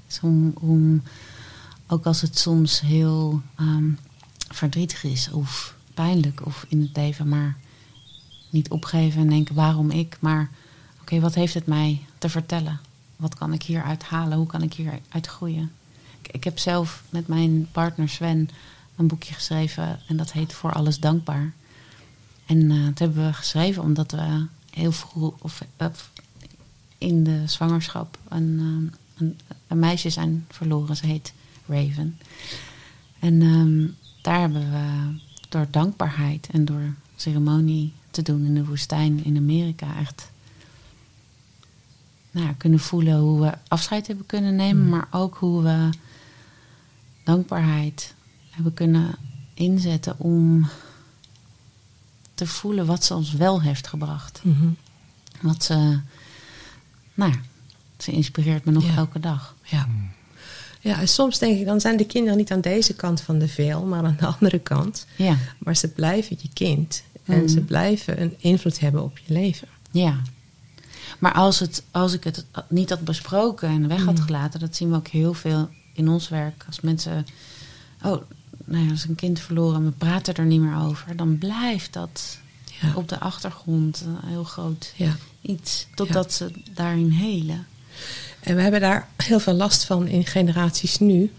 Dus om, ook als het soms heel verdrietig is of pijnlijk of in het leven, maar niet opgeven en denken waarom ik, maar oké, wat heeft het mij te vertellen? Wat kan ik hieruit halen? Hoe kan ik hieruit groeien? Ik heb zelf met mijn partner Sven een boekje geschreven en dat heet Voor Alles Dankbaar. En dat hebben we geschreven omdat we heel vroeg in de zwangerschap een meisje zijn verloren. Ze heet Raven. En daar hebben we door dankbaarheid en door ceremonie te doen in de woestijn in Amerika echt kunnen voelen hoe we afscheid hebben kunnen nemen. Maar ook hoe we dankbaarheid hebben kunnen inzetten om te voelen wat ze ons wel heeft gebracht. Mm-hmm. Wat ze... ze inspireert me nog elke dag. Ja. Ja, en soms denk ik, dan zijn de kinderen niet aan deze kant van de veil, maar aan de andere kant. Ja. Maar ze blijven je kind. En ze blijven een invloed hebben op je leven. Ja. Maar als ik het niet had besproken en weg had gelaten, dat zien we ook heel veel in ons werk. Als mensen... als een kind verloren en we praten er niet meer over, dan blijft dat op de achtergrond een heel groot iets. Totdat ze daarin helen. En we hebben daar heel veel last van in generaties nu.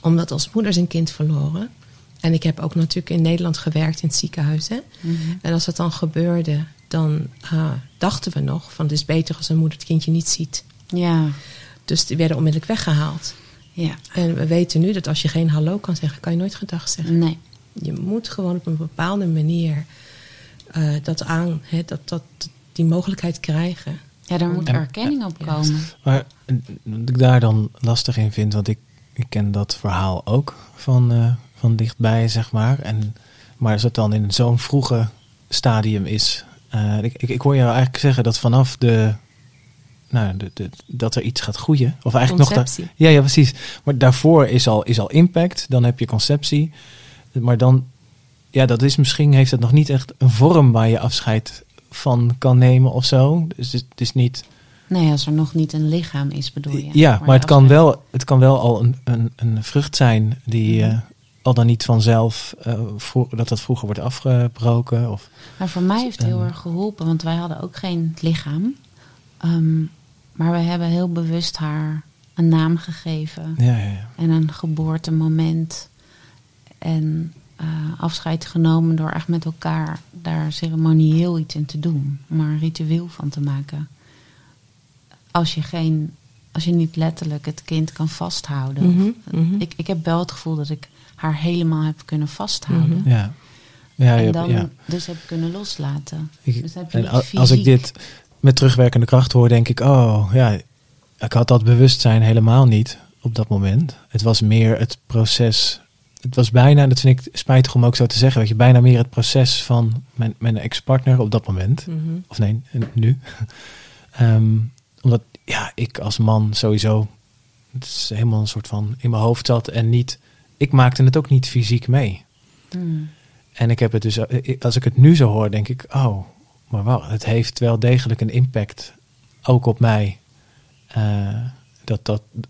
Omdat als moeders een kind verloren. En ik heb ook natuurlijk in Nederland gewerkt in het ziekenhuis. Hè? Mm-hmm. En als dat dan gebeurde, dan dachten we nog van het is beter als een moeder het kindje niet ziet. Ja. Dus die werden onmiddellijk weggehaald. Ja. En we weten nu dat als je geen hallo kan zeggen, kan je nooit gedag zeggen. Nee. Je moet gewoon op een bepaalde manier dat die mogelijkheid krijgen. Ja, daar moet erkenning op komen. Maar wat ik daar dan lastig in vind, want ik ken dat verhaal ook van dichtbij, zeg maar. Maar als het dan in zo'n vroege stadium is. Ik hoor jou eigenlijk zeggen dat vanaf dat er iets gaat groeien. Of eigenlijk conceptie. Nog ja, precies. Maar daarvoor is al impact. Dan heb je conceptie. Maar dan, dat is misschien, heeft het nog niet echt een vorm waar je afscheid van kan nemen of zo. Dus het is niet... Nee, als er nog niet een lichaam is, bedoel je. Ja, maar het kan wel al een vrucht zijn die al dan niet vanzelf, dat vroeger wordt afgebroken. Of, maar voor mij heeft het heel erg geholpen, want wij hadden ook geen lichaam. Maar we hebben heel bewust haar een naam gegeven. Ja. En een geboortemoment. En afscheid genomen door echt met elkaar daar ceremonieel iets in te doen. Om er een ritueel van te maken. Als je niet letterlijk het kind kan vasthouden. Mm-hmm, mm-hmm. Ik heb wel het gevoel dat ik haar helemaal heb kunnen vasthouden. Mm-hmm. Ja. Ja, en dan dus heb kunnen loslaten. Dus heb je en als ik dit met terugwerkende kracht hoor, denk ik, ik had dat bewustzijn helemaal niet op dat moment. Het was meer het proces. Het was bijna, dat vind ik spijtig om ook zo te zeggen, dat je bijna meer het proces van mijn ex-partner op dat moment. Mm-hmm. Of nee, nu. Omdat ik als man sowieso, het is helemaal een soort van in mijn hoofd zat en niet, ik maakte het ook niet fysiek mee. Mm. En ik heb het dus, als ik het nu zo hoor, denk ik, oh, maar wacht, het heeft wel degelijk een impact, ook op mij.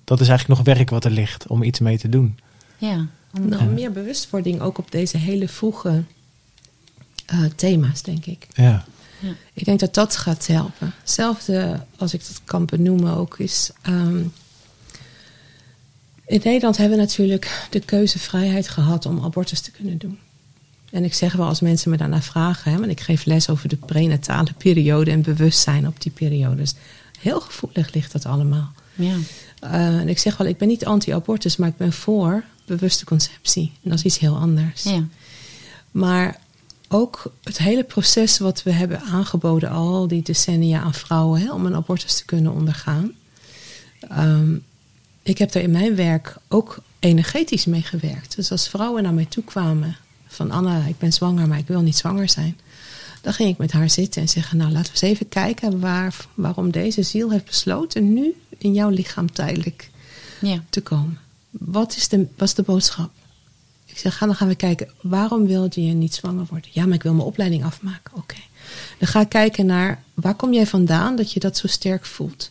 Dat is eigenlijk nog werk wat er ligt om iets mee te doen. Ja, meer bewustwording ook op deze hele vroege thema's, denk ik. Ja. Ja. Ik denk dat dat gaat helpen. Hetzelfde, als ik dat kan benoemen ook, is... in Nederland hebben we natuurlijk de keuzevrijheid gehad om abortus te kunnen doen. En ik zeg wel als mensen me daarna vragen, hè, want ik geef les over de prenatale periode en bewustzijn op die periodes. Heel gevoelig ligt dat allemaal. Ja. En ik zeg wel, ik ben niet anti-abortus, maar ik ben voor bewuste conceptie. En dat is iets heel anders. Ja. Maar ook het hele proces wat we hebben aangeboden al die decennia aan vrouwen, hè, om een abortus te kunnen ondergaan. Ik heb daar in mijn werk ook energetisch mee gewerkt. Dus als vrouwen naar mij toe kwamen van Anna, ik ben zwanger, maar ik wil niet zwanger zijn. Dan ging ik met haar zitten en zeggen, nou laten we eens even kijken waarom deze ziel heeft besloten nu in jouw lichaam tijdelijk te komen. Wat is de boodschap? Ik zeg, dan gaan we kijken, waarom wilde je niet zwanger worden? Ja, maar ik wil mijn opleiding afmaken. Oké. Dan ga ik kijken naar, waar kom jij vandaan dat je dat zo sterk voelt?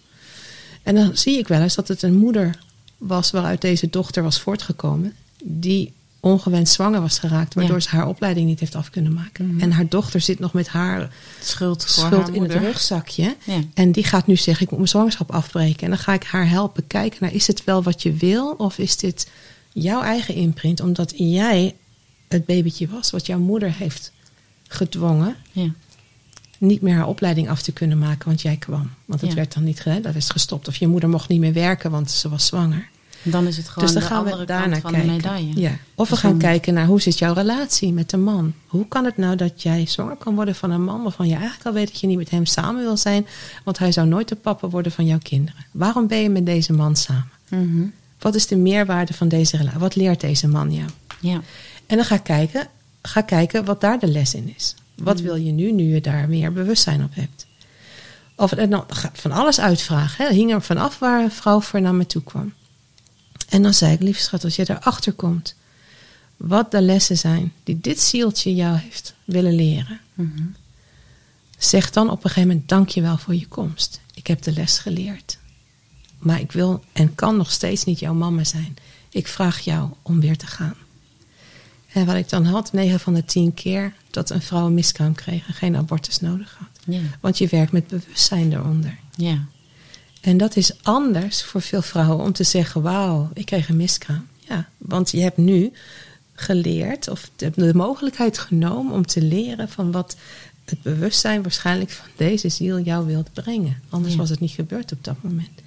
En dan zie ik wel eens dat het een moeder was waaruit deze dochter was voortgekomen. Die ongewenst zwanger was geraakt. Waardoor ze haar opleiding niet heeft af kunnen maken. Mm-hmm. En haar dochter zit nog met haar schuld in moeder. Het rugzakje. Ja. En die gaat nu zeggen, ik moet mijn zwangerschap afbreken. En dan ga ik haar helpen kijken naar, is het wel wat je wil? Of is dit jouw eigen imprint? Omdat jij het babytje was wat jouw moeder heeft gedwongen. Ja. Niet meer haar opleiding af te kunnen maken, want jij kwam. Want het werd dan niet, dat is gestopt. Of je moeder mocht niet meer werken, want ze was zwaar. Dan is het gewoon dus dan gaan we daarnaar kijken. De medaille. Ja. Of dus we gaan kijken naar, hoe zit jouw relatie met de man? Hoe kan het nou dat jij zwanger kan worden van een man waarvan je eigenlijk al weet dat je niet met hem samen wil zijn, want hij zou nooit de papa worden van jouw kinderen. Waarom ben je met deze man samen? Mm-hmm. Wat is de meerwaarde van deze relatie? Wat leert deze man jou? Ja. En dan ga kijken wat daar de les in is. Wat wil je nu je daar meer bewustzijn op hebt? Of dan van alles uitvragen. Hè? Hing er vanaf waar een vrouw voor naar me toe kwam. En dan zei ik, lieve schat, als je daarachter komt, wat de lessen zijn die dit zieltje jou heeft willen leren. Mm-hmm. Zeg dan op een gegeven moment, dank je wel voor je komst. Ik heb de les geleerd. Maar ik wil en kan nog steeds niet jouw mama zijn. Ik vraag jou om weer te gaan. En wat ik dan had, 9 van de 10 keer dat een vrouw een miskraam kreeg en geen abortus nodig had. Ja. Want je werkt met bewustzijn eronder. Ja. En dat is anders voor veel vrouwen om te zeggen, wauw, ik kreeg een miskraam. Ja, want je hebt nu geleerd of de mogelijkheid genomen om te leren van wat het bewustzijn waarschijnlijk van deze ziel jou wilt brengen. Anders was het niet gebeurd op dat moment.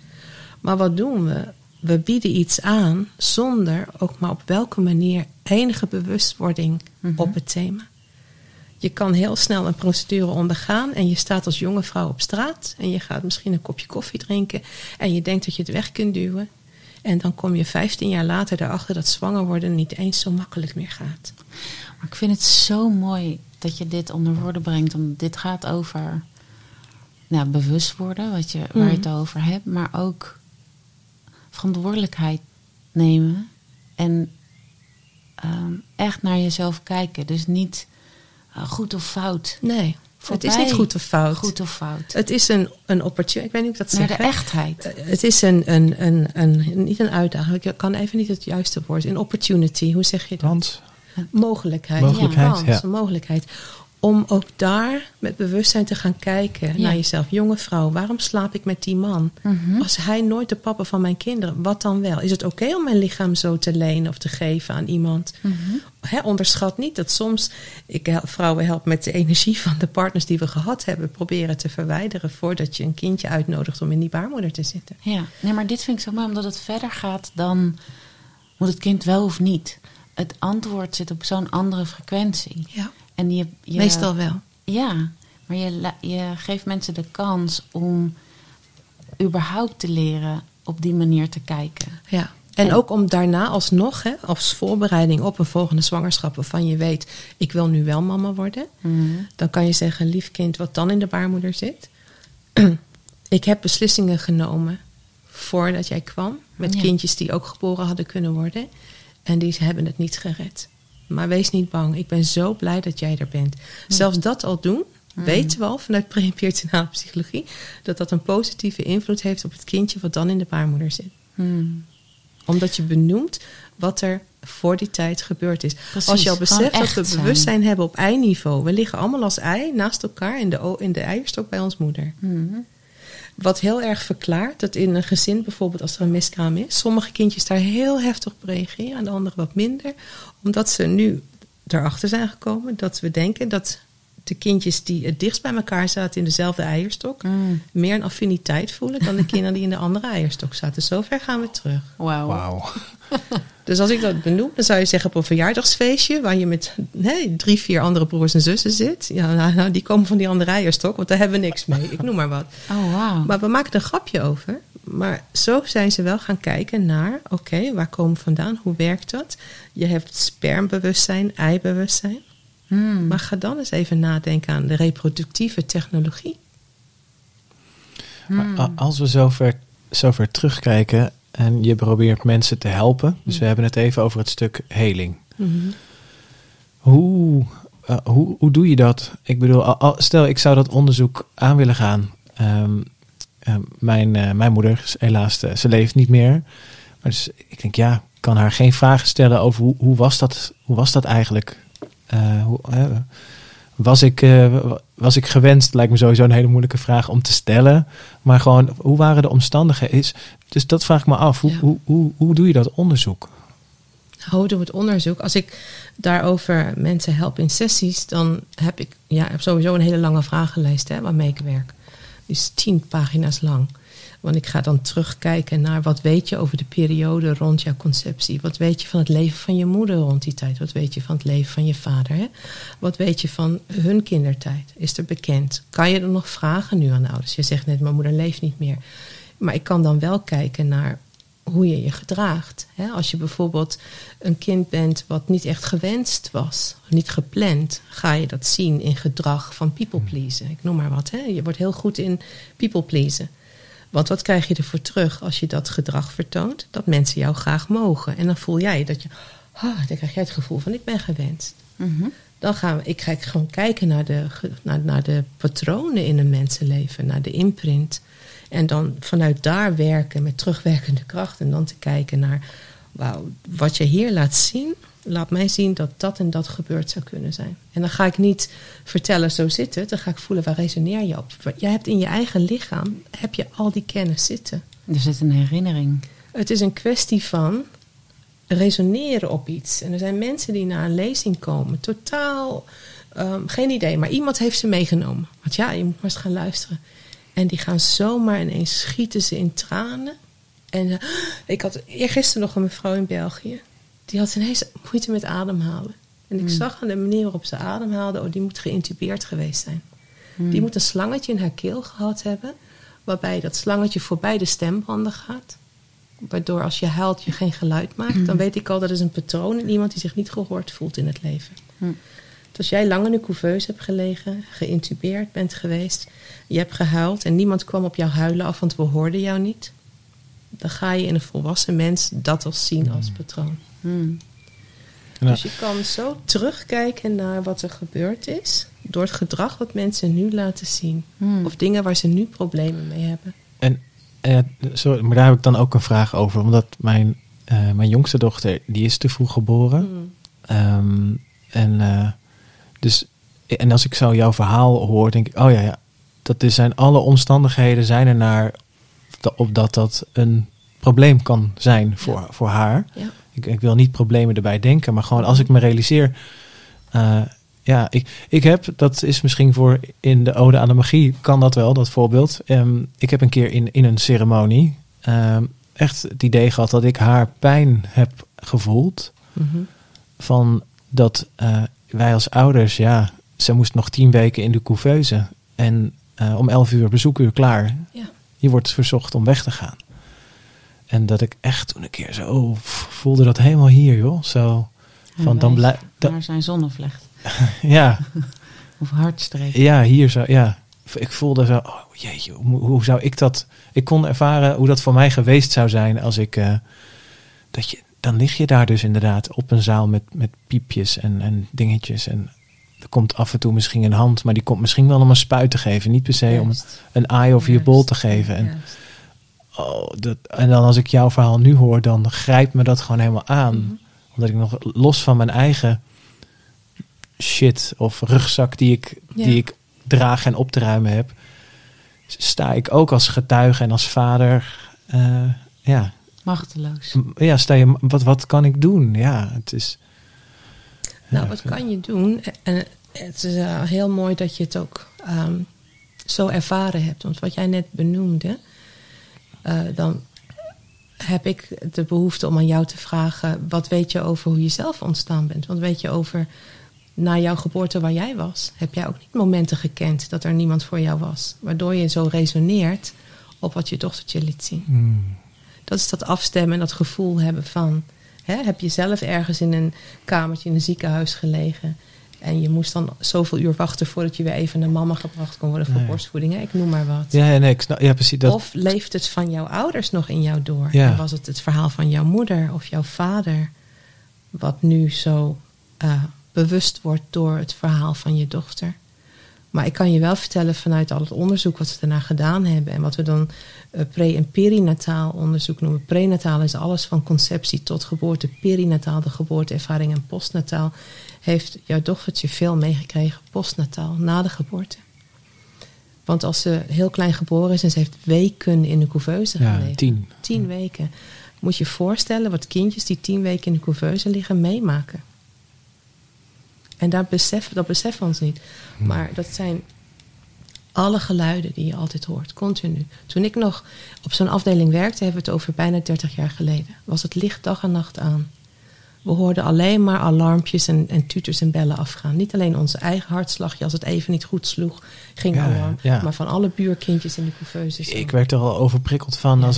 Maar wat doen we? We bieden iets aan zonder ook maar op welke manier enige bewustwording op het thema. Je kan heel snel een procedure ondergaan en je staat als jonge vrouw op straat en je gaat misschien een kopje koffie drinken en je denkt dat je het weg kunt duwen. En dan kom je 15 jaar later erachter dat zwanger worden niet eens zo makkelijk meer gaat. Maar ik vind het zo mooi dat je dit onder woorden brengt, omdat dit gaat over bewust worden, waar je het over hebt, maar ook verantwoordelijkheid nemen en echt naar jezelf kijken. Dus niet goed of fout. Nee, het is niet goed of fout. Het is een opportuniteit. Ik weet niet hoe ik dat zeg. Naar de echtheid. Het is een niet een uitdaging. Ik kan even niet het juiste woord. Een opportunity. Hoe zeg je dat? Mogelijkheid. Om ook daar met bewustzijn te gaan kijken naar jezelf. Jonge vrouw, waarom slaap ik met die man? Mm-hmm. Als hij nooit de papa van mijn kinderen, wat dan wel? Is het oké om mijn lichaam zo te lenen of te geven aan iemand? Mm-hmm. Onderschat niet dat soms vrouwen help met de energie van de partners die we gehad hebben proberen te verwijderen voordat je een kindje uitnodigt om in die baarmoeder te zitten. Ja, nee, maar dit vind ik zo mooi omdat het verder gaat dan moet het kind wel of niet. Het antwoord zit op zo'n andere frequentie. Ja. En je, meestal wel. Ja, maar je geeft mensen de kans om überhaupt te leren op die manier te kijken. Ja, en ook om daarna alsnog, als voorbereiding op een volgende zwangerschap waarvan je weet, ik wil nu wel mama worden. Mm-hmm. Dan kan je zeggen, lief kind, wat dan in de baarmoeder zit. Ik heb beslissingen genomen voordat jij kwam. Met kindjes die ook geboren hadden kunnen worden. En die hebben het niet gered. Maar wees niet bang. Ik ben zo blij dat jij er bent. Mm. Zelfs dat al doen, weten we al vanuit pre- en perinatal psychologie, dat dat een positieve invloed heeft op het kindje wat dan in de baarmoeder zit. Mm. Omdat je benoemt wat er voor die tijd gebeurd is. Precies, als je al beseft dat we bewustzijn hebben op ei-niveau. We liggen allemaal als ei naast elkaar in de eierstok bij ons moeder. Mm. Wat heel erg verklaart dat in een gezin bijvoorbeeld als er een miskraam is, sommige kindjes daar heel heftig op reageren en de anderen wat minder. Omdat ze nu erachter zijn gekomen dat we denken dat de kindjes die het dichtst bij elkaar zaten in dezelfde eierstok meer een affiniteit voelen dan de kinderen die in de andere eierstok zaten. Zover gaan we terug. Wauw. Dus als ik dat benoem, dan zou je zeggen op een verjaardagsfeestje waar je met 3, 4 andere broers en zussen zit. Ja, nou, die komen van die andere eierstok, want daar hebben we niks mee. Ik noem maar wat. Oh, wow. Maar we maken er een grapje over. Maar zo zijn ze wel gaan kijken naar, oké, waar komen we vandaan? Hoe werkt dat? Je hebt spermbewustzijn, eibewustzijn. Hmm. Maar ga dan eens even nadenken aan de reproductieve technologie. Hmm. Maar als we zover terugkijken en je probeert mensen te helpen. Dus we hebben het even over het stuk heling. Mm-hmm. Hoe doe je dat? Ik bedoel, stel ik zou dat onderzoek aan willen gaan. Mijn moeder, helaas, ze leeft niet meer. Maar dus ik denk, ik kan haar geen vragen stellen over hoe was dat eigenlijk? Was ik gewenst? Lijkt me sowieso een hele moeilijke vraag om te stellen. Maar gewoon, hoe waren de omstandigheden? Dus dat vraag ik me af. Hoe doe je dat onderzoek? Hoe doe ik het onderzoek? Als ik daarover mensen help in sessies, dan heb ik sowieso een hele lange vragenlijst waarmee ik werk. Dus 10 pagina's lang. Want ik ga dan terugkijken naar wat weet je over de periode rond jouw conceptie. Wat weet je van het leven van je moeder rond die tijd? Wat weet je van het leven van je vader? Hè? Wat weet je van hun kindertijd? Is er bekend? Kan je er nog vragen nu aan de ouders? Je zegt net, mijn moeder leeft niet meer. Maar ik kan dan wel kijken naar hoe je je gedraagt. Hè? Als je bijvoorbeeld een kind bent wat niet echt gewenst was, niet gepland, ga je dat zien in gedrag van people pleasen. Ik noem maar wat. Hè? Je wordt heel goed in people pleasen. Want wat krijg je ervoor terug als je dat gedrag vertoont? Dat mensen jou graag mogen. En dan voel jij dat je... dan krijg jij het gevoel van ik ben gewenst. Mm-hmm. Dan ga ik gewoon kijken naar de patronen in een mensenleven. Naar de imprint. En dan vanuit daar werken met terugwerkende kracht. En dan te kijken naar... wauw, wat je hier laat zien... laat mij zien dat dat en dat gebeurd zou kunnen zijn. En dan ga ik niet vertellen, zo zit het. Dan ga ik voelen, waar resoneer je op? Jij hebt in je eigen lichaam, heb je al die kennis zitten. Er zit een herinnering. Het is een kwestie van resoneren op iets. En er zijn mensen die naar een lezing komen. Totaal, geen idee. Maar iemand heeft ze meegenomen. Want je moet maar eens gaan luisteren. En die gaan zomaar ineens schieten ze in tranen. En ik had eergisteren nog een mevrouw in België. Die had ineens moeite met ademhalen. En ik zag aan de manier waarop ze ademhaalde... die moet geïntubeerd geweest zijn. Mm. Die moet een slangetje in haar keel gehad hebben... waarbij dat slangetje voorbij de stembanden gaat. Waardoor als je huilt je geen geluid maakt... dan weet ik al dat is een patroon in iemand... die zich niet gehoord voelt in het leven. Mm. Dus als jij lang in de couveuse hebt gelegen... geïntubeerd bent geweest... je hebt gehuild en niemand kwam op jou huilen af... want we hoorden jou niet... dan ga je in een volwassen mens dat al zien als patroon. Hmm. Nou. Dus je kan zo terugkijken naar wat er gebeurd is... door het gedrag wat mensen nu laten zien. Hmm. Of dingen waar ze nu problemen mee hebben. En sorry, maar daar heb ik dan ook een vraag over. Omdat mijn jongste dochter, die is te vroeg geboren. En als ik zo jouw verhaal hoor, denk ik... dat zijn alle omstandigheden zijn er naar... opdat dat een probleem kan zijn voor haar... Ja. Ik wil niet problemen erbij denken, maar gewoon als ik me realiseer... dat is misschien voor in de Ode aan de Magie, kan dat wel, dat voorbeeld. Ik heb een keer in een ceremonie echt het idee gehad dat ik haar pijn heb gevoeld. Mm-hmm. Van dat wij als ouders, ze moest nog 10 weken in de couveuse. En om 11:00 bezoekuur klaar. Ja. Je wordt verzocht om weg te gaan. En dat ik echt toen een keer zo voelde dat helemaal hier, joh. Zo van dan blijft. Daar zijn zonnevlecht. Ja. Of hartstreek. Ja, hier zo. Ja. Ik voelde zo. Oh jeetje, hoe zou ik dat? Ik kon ervaren hoe dat voor mij geweest zou zijn als ik. Dat je dan lig je daar dus inderdaad op een zaal met piepjes en dingetjes. En er komt af en toe misschien een hand, maar die komt misschien wel om een spuit te geven. Niet per se om een aai over je bol te geven. En, en dan als ik jouw verhaal nu hoor, dan grijpt me dat gewoon helemaal aan. Mm-hmm. Omdat ik nog los van mijn eigen shit of rugzak die ik draag en op te ruimen heb, sta ik ook als getuige en als vader machteloos. Ja, sta je, wat kan ik doen? Ja, het is... Nou, wat kan je doen? En het is heel mooi dat je het ook zo ervaren hebt. Want wat jij net benoemde, dan heb ik de behoefte om aan jou te vragen, wat weet je over hoe je zelf ontstaan bent? Wat weet je over na jouw geboorte waar jij was? Heb jij ook niet momenten gekend dat er niemand voor jou was? Waardoor je zo resoneert op wat je dochtertje liet zien. Mm. Dat is dat afstemmen en dat gevoel hebben van... heb je zelf ergens in een kamertje in een ziekenhuis gelegen en je moest dan zoveel uur wachten voordat je weer even naar mama gebracht kon worden voor borstvoeding. Hè? Ik noem maar wat. Ja, nee, precies dat. Of leeft het van jouw ouders nog in jou door? Ja. En was het het verhaal van jouw moeder of jouw vader wat nu zo bewust wordt door het verhaal van je dochter? Maar ik kan je wel vertellen vanuit al het onderzoek wat ze daarna gedaan hebben. En wat we dan pre- en perinataal onderzoek noemen. Prenataal is alles van conceptie tot geboorte. Perinataal, de geboorteervaring. En postnataal heeft jouw dochtertje veel meegekregen. Postnataal, na de geboorte. Want als ze heel klein geboren is en ze heeft weken in de couveuse gelegen. 10 weken. Moet je voorstellen wat kindjes die 10 weken in de couveuse liggen meemaken. En dat beseffen we ons niet. Maar dat zijn alle geluiden die je altijd hoort, continu. Toen ik nog op zo'n afdeling werkte, hebben we het over bijna 30 jaar geleden. Was het licht dag en nacht aan. We hoorden alleen maar alarmpjes en tuters en bellen afgaan. Niet alleen onze eigen hartslagje, als het even niet goed sloeg, ging alarm. Ja. Maar van alle buurkindjes in de couveuses. Ik werd er al overprikkeld van als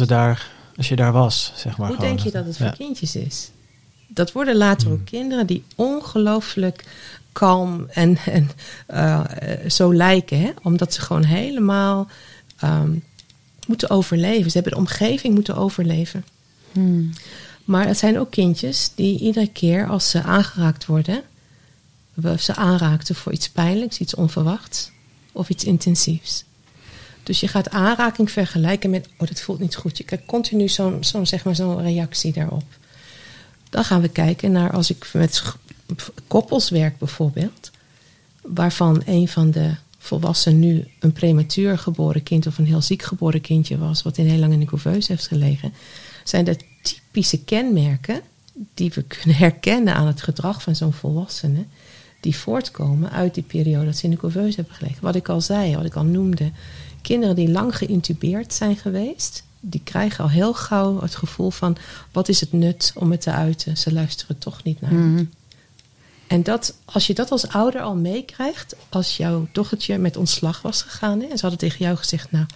je daar was. Zeg maar, hoe denk je dat het voor kindjes is? Dat worden later ook kinderen die ongelooflijk kalm en zo lijken. Hè? Omdat ze gewoon helemaal moeten overleven. Ze hebben de omgeving moeten overleven. Hmm. Maar het zijn ook kindjes die iedere keer als ze aangeraakt worden, ze aanraakten voor iets pijnlijks, iets onverwachts of iets intensiefs. Dus je gaat aanraking vergelijken met, dat voelt niet goed. Je krijgt continu zo'n reactie daarop. Dan gaan we kijken naar, als ik met koppels werk bijvoorbeeld, waarvan een van de volwassenen nu een prematuur geboren kind of een heel ziek geboren kindje was, wat heel lang in de couveuse heeft gelegen, zijn dat typische kenmerken die we kunnen herkennen aan het gedrag van zo'n volwassene, die voortkomen uit die periode dat ze in de couveuse hebben gelegen. Wat ik al zei, wat ik al noemde, kinderen die lang geïntubeerd zijn geweest, die krijgen al heel gauw het gevoel van, wat is het nut om het te uiten? Ze luisteren toch niet naar. Mm-hmm. En als je dat als ouder al meekrijgt, als jouw dochtertje met ontslag was gegaan, hè, en ze hadden tegen jou gezegd, nou,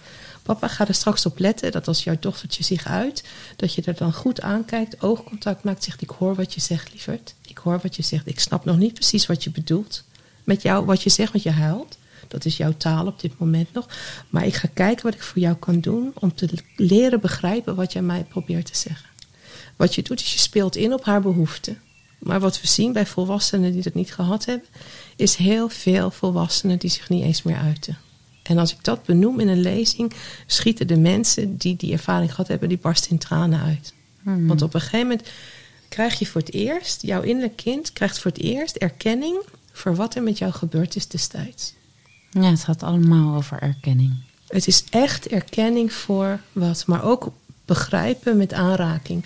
papa, ga er straks op letten dat als jouw dochtertje zich uit, dat je er dan goed aankijkt, oogcontact maakt, zegt, ik hoor wat je zegt, lieverd. Ik hoor wat je zegt. Ik snap nog niet precies wat je bedoelt met jou, wat je zegt, want je huilt. Dat is jouw taal op dit moment nog. Maar ik ga kijken wat ik voor jou kan doen om te leren begrijpen wat jij mij probeert te zeggen. Wat je doet is je speelt in op haar behoeften. Maar wat we zien bij volwassenen die dat niet gehad hebben, is heel veel volwassenen die zich niet eens meer uiten. En als ik dat benoem in een lezing, schieten de mensen die die ervaring gehad hebben, die barsten in tranen uit. Mm. Want op een gegeven moment krijg je voor het eerst, jouw innerlijk kind krijgt voor het eerst erkenning voor wat er met jou gebeurd is destijds. Ja, het gaat allemaal over erkenning. Het is echt erkenning voor wat, maar ook begrijpen met aanraking.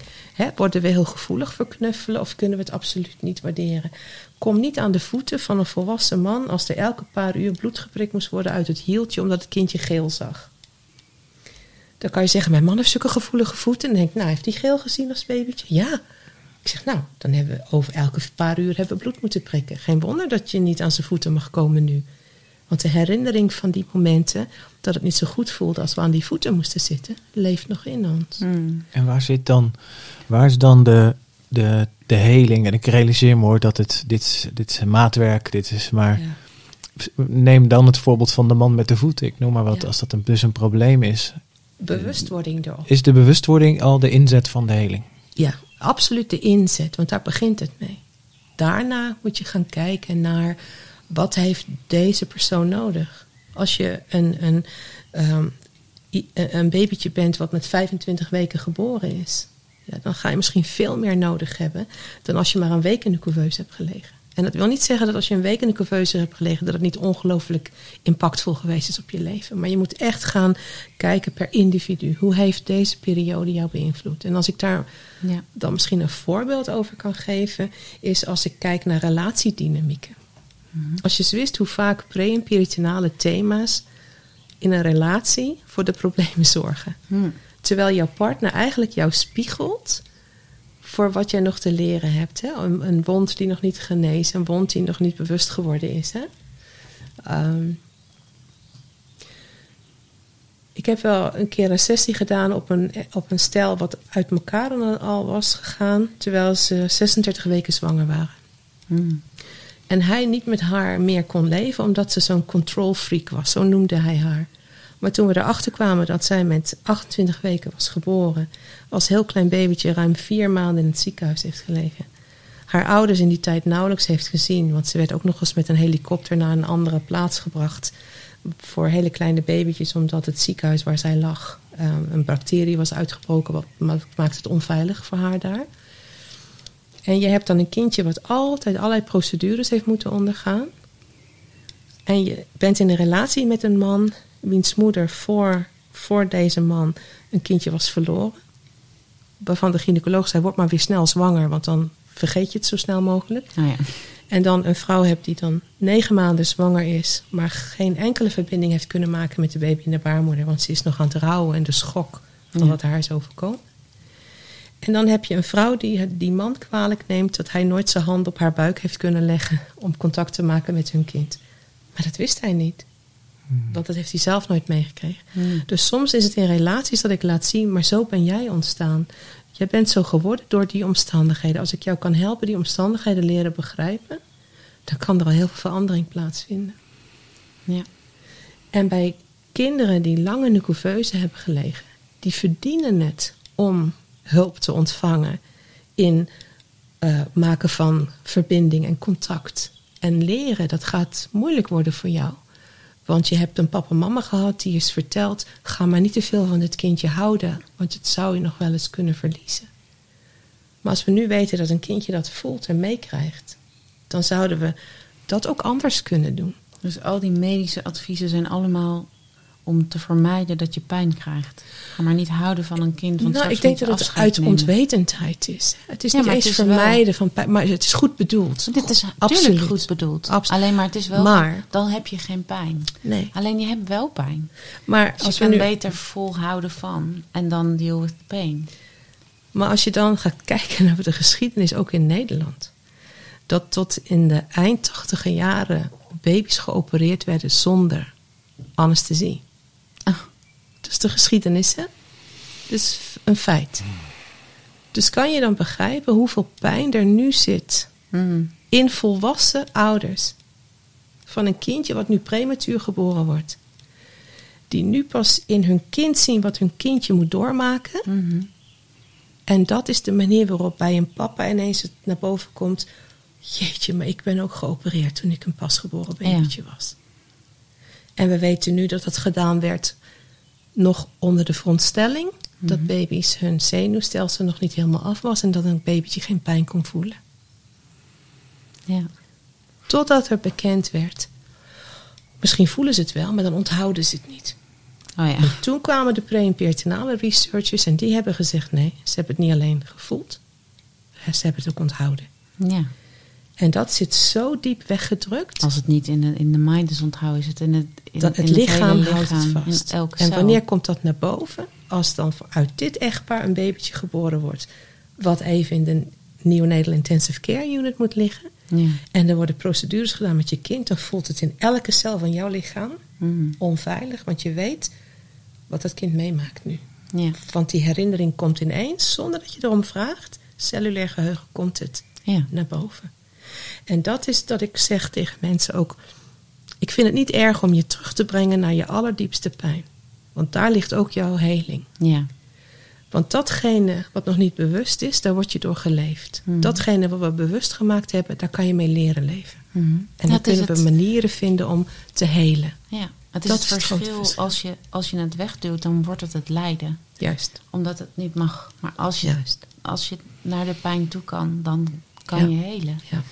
Worden we heel gevoelig voor knuffelen of kunnen we het absoluut niet waarderen? Kom niet aan de voeten van een volwassen man als er elke paar uur bloed geprikt moest worden uit het hieltje omdat het kindje geel zag. Dan kan je zeggen, mijn man heeft zulke gevoelige voeten. En dan denk ik, heeft hij geel gezien als babytje? Ja. Ik zeg, dan hebben we over elke paar uur bloed moeten prikken. Geen wonder dat je niet aan zijn voeten mag komen nu. Want de herinnering van die momenten, dat het niet zo goed voelde als we aan die voeten moesten zitten, leeft nog in ons. Mm. En waar is dan de heling? En ik realiseer me hoor dat dit is maatwerk, dit is maar... Ja. Neem dan het voorbeeld van de man met de voeten. Ik noem maar wat, als dat dus een probleem is. Bewustwording erop. Is de bewustwording al de inzet van de heling? Ja, absoluut de inzet, want daar begint het mee. Daarna moet je gaan kijken naar wat heeft deze persoon nodig. Als je een babytje bent wat met 25 weken geboren is, ja, dan ga je misschien veel meer nodig hebben dan als je maar een week in de couveuse hebt gelegen. En dat wil niet zeggen dat als je een week in de couveuse hebt gelegen dat het niet ongelooflijk impactvol geweest is op je leven. Maar je moet echt gaan kijken per individu. Hoe heeft deze periode jou beïnvloed? En als ik daar dan misschien een voorbeeld over kan geven, is als ik kijk naar relatiedynamieken. Mm-hmm. Als je eens wist hoe vaak pre- en perinatale thema's in een relatie voor de problemen zorgen. Mm. Terwijl jouw partner eigenlijk jou spiegelt voor wat jij nog te leren hebt. Hè? Een wond die nog niet geneest. Een wond die nog niet bewust geworden is. Hè? Ik heb wel een keer een sessie gedaan op een stel wat uit elkaar dan al was gegaan. Terwijl ze 36 weken zwanger waren. Hmm. En hij niet met haar meer kon leven. Omdat ze zo'n control freak was. Zo noemde hij haar. Maar toen we erachter kwamen dat zij met 28 weken was geboren, als heel klein babytje ruim 4 maanden in het ziekenhuis heeft gelegen. Haar ouders in die tijd nauwelijks heeft gezien, want ze werd ook nog eens met een helikopter naar een andere plaats gebracht voor hele kleine babytjes, omdat het ziekenhuis waar zij lag een bacterie was uitgebroken, wat maakt het onveilig voor haar daar. En je hebt dan een kindje wat altijd allerlei procedures heeft moeten ondergaan. En je bent in een relatie met een man wiens moeder voor deze man een kindje was verloren. Waarvan de gynaecoloog zei, word maar weer snel zwanger, want dan vergeet je het zo snel mogelijk. Oh ja. En dan een vrouw hebt die dan 9 maanden zwanger is, maar geen enkele verbinding heeft kunnen maken met de baby in de baarmoeder, want ze is nog aan het rouwen en de schok van wat haar is overkomen. En dan heb je een vrouw die die man kwalijk neemt dat hij nooit zijn hand op haar buik heeft kunnen leggen om contact te maken met hun kind. Maar dat wist hij niet. Want dat heeft hij zelf nooit meegekregen. Hmm. Dus soms is het in relaties dat ik laat zien, maar zo ben jij ontstaan. Jij bent zo geworden door die omstandigheden. Als ik jou kan helpen die omstandigheden leren begrijpen, dan kan er al heel veel verandering plaatsvinden. Ja. En bij kinderen die lang in de couveuse hebben gelegen, die verdienen het om hulp te ontvangen in maken van verbinding en contact. En leren, dat gaat moeilijk worden voor jou. Want je hebt een papa en mama gehad die is verteld, ga maar niet te veel van het kindje houden, want het zou je nog wel eens kunnen verliezen. Maar als we nu weten dat een kindje dat voelt en meekrijgt, dan zouden we dat ook anders kunnen doen. Dus al die medische adviezen zijn allemaal om te vermijden dat je pijn krijgt. Ga maar niet houden van een kind. Want nou, ik denk dat het uit onwetendheid is. Het is niet eens vermijden van pijn, maar het is goed bedoeld. Dit is natuurlijk goed bedoeld. Absoluut. Alleen maar het is wel, dan heb je geen pijn. Nee. Alleen je hebt wel pijn. Maar dus als je kan beter volhouden van en dan deal with the pain. Maar als je dan gaat kijken naar de geschiedenis, ook in Nederland, dat tot in de eind 80e jaren baby's geopereerd werden zonder anesthesie. Dus de geschiedenis, hè? Dus een feit. Dus kan je dan begrijpen hoeveel pijn er nu zit in volwassen ouders van een kindje wat nu prematuur geboren wordt, die nu pas in hun kind zien wat hun kindje moet doormaken. Mm-hmm. En dat is de manier waarop bij een papa ineens het naar boven komt, jeetje, maar ik ben ook geopereerd toen ik een pasgeboren babytje was. En we weten nu dat dat gedaan werd nog onder de veronderstelling dat baby's hun zenuwstelsel nog niet helemaal af was en dat een babytje geen pijn kon voelen. Ja. Totdat er bekend werd, misschien voelen ze het wel, maar dan onthouden ze het niet. Oh ja. En toen kwamen de pre- en perinatale researchers en die hebben gezegd, nee, ze hebben het niet alleen gevoeld, ze hebben het ook onthouden. Ja. En dat zit zo diep weggedrukt. Als het niet in de mind is onthouden, is het in het lichaam houdt het vast. En wanneer komt dat naar boven? Als dan uit dit echtpaar een babytje geboren wordt, wat even in de neonatal intensive care unit moet liggen. Ja. En er worden procedures gedaan met je kind, dan voelt het in elke cel van jouw lichaam onveilig. Want je weet wat dat kind meemaakt nu. Ja. Want die herinnering komt ineens, zonder dat je erom vraagt. Cellulair geheugen komt het naar boven. En dat is dat ik zeg tegen mensen ook, ik vind het niet erg om je terug te brengen naar je allerdiepste pijn. Want daar ligt ook jouw heling. Ja. Want datgene wat nog niet bewust is, daar word je door geleefd. Mm-hmm. Datgene wat we bewust gemaakt hebben, daar kan je mee leren leven. Mm-hmm. En dan kunnen we manieren vinden om te helen. Ja, het is dat het verschil. Als je het wegduwt, dan wordt het lijden. Juist. Omdat het niet mag. Maar als je naar de pijn toe kan, dan kan je helen. Ja.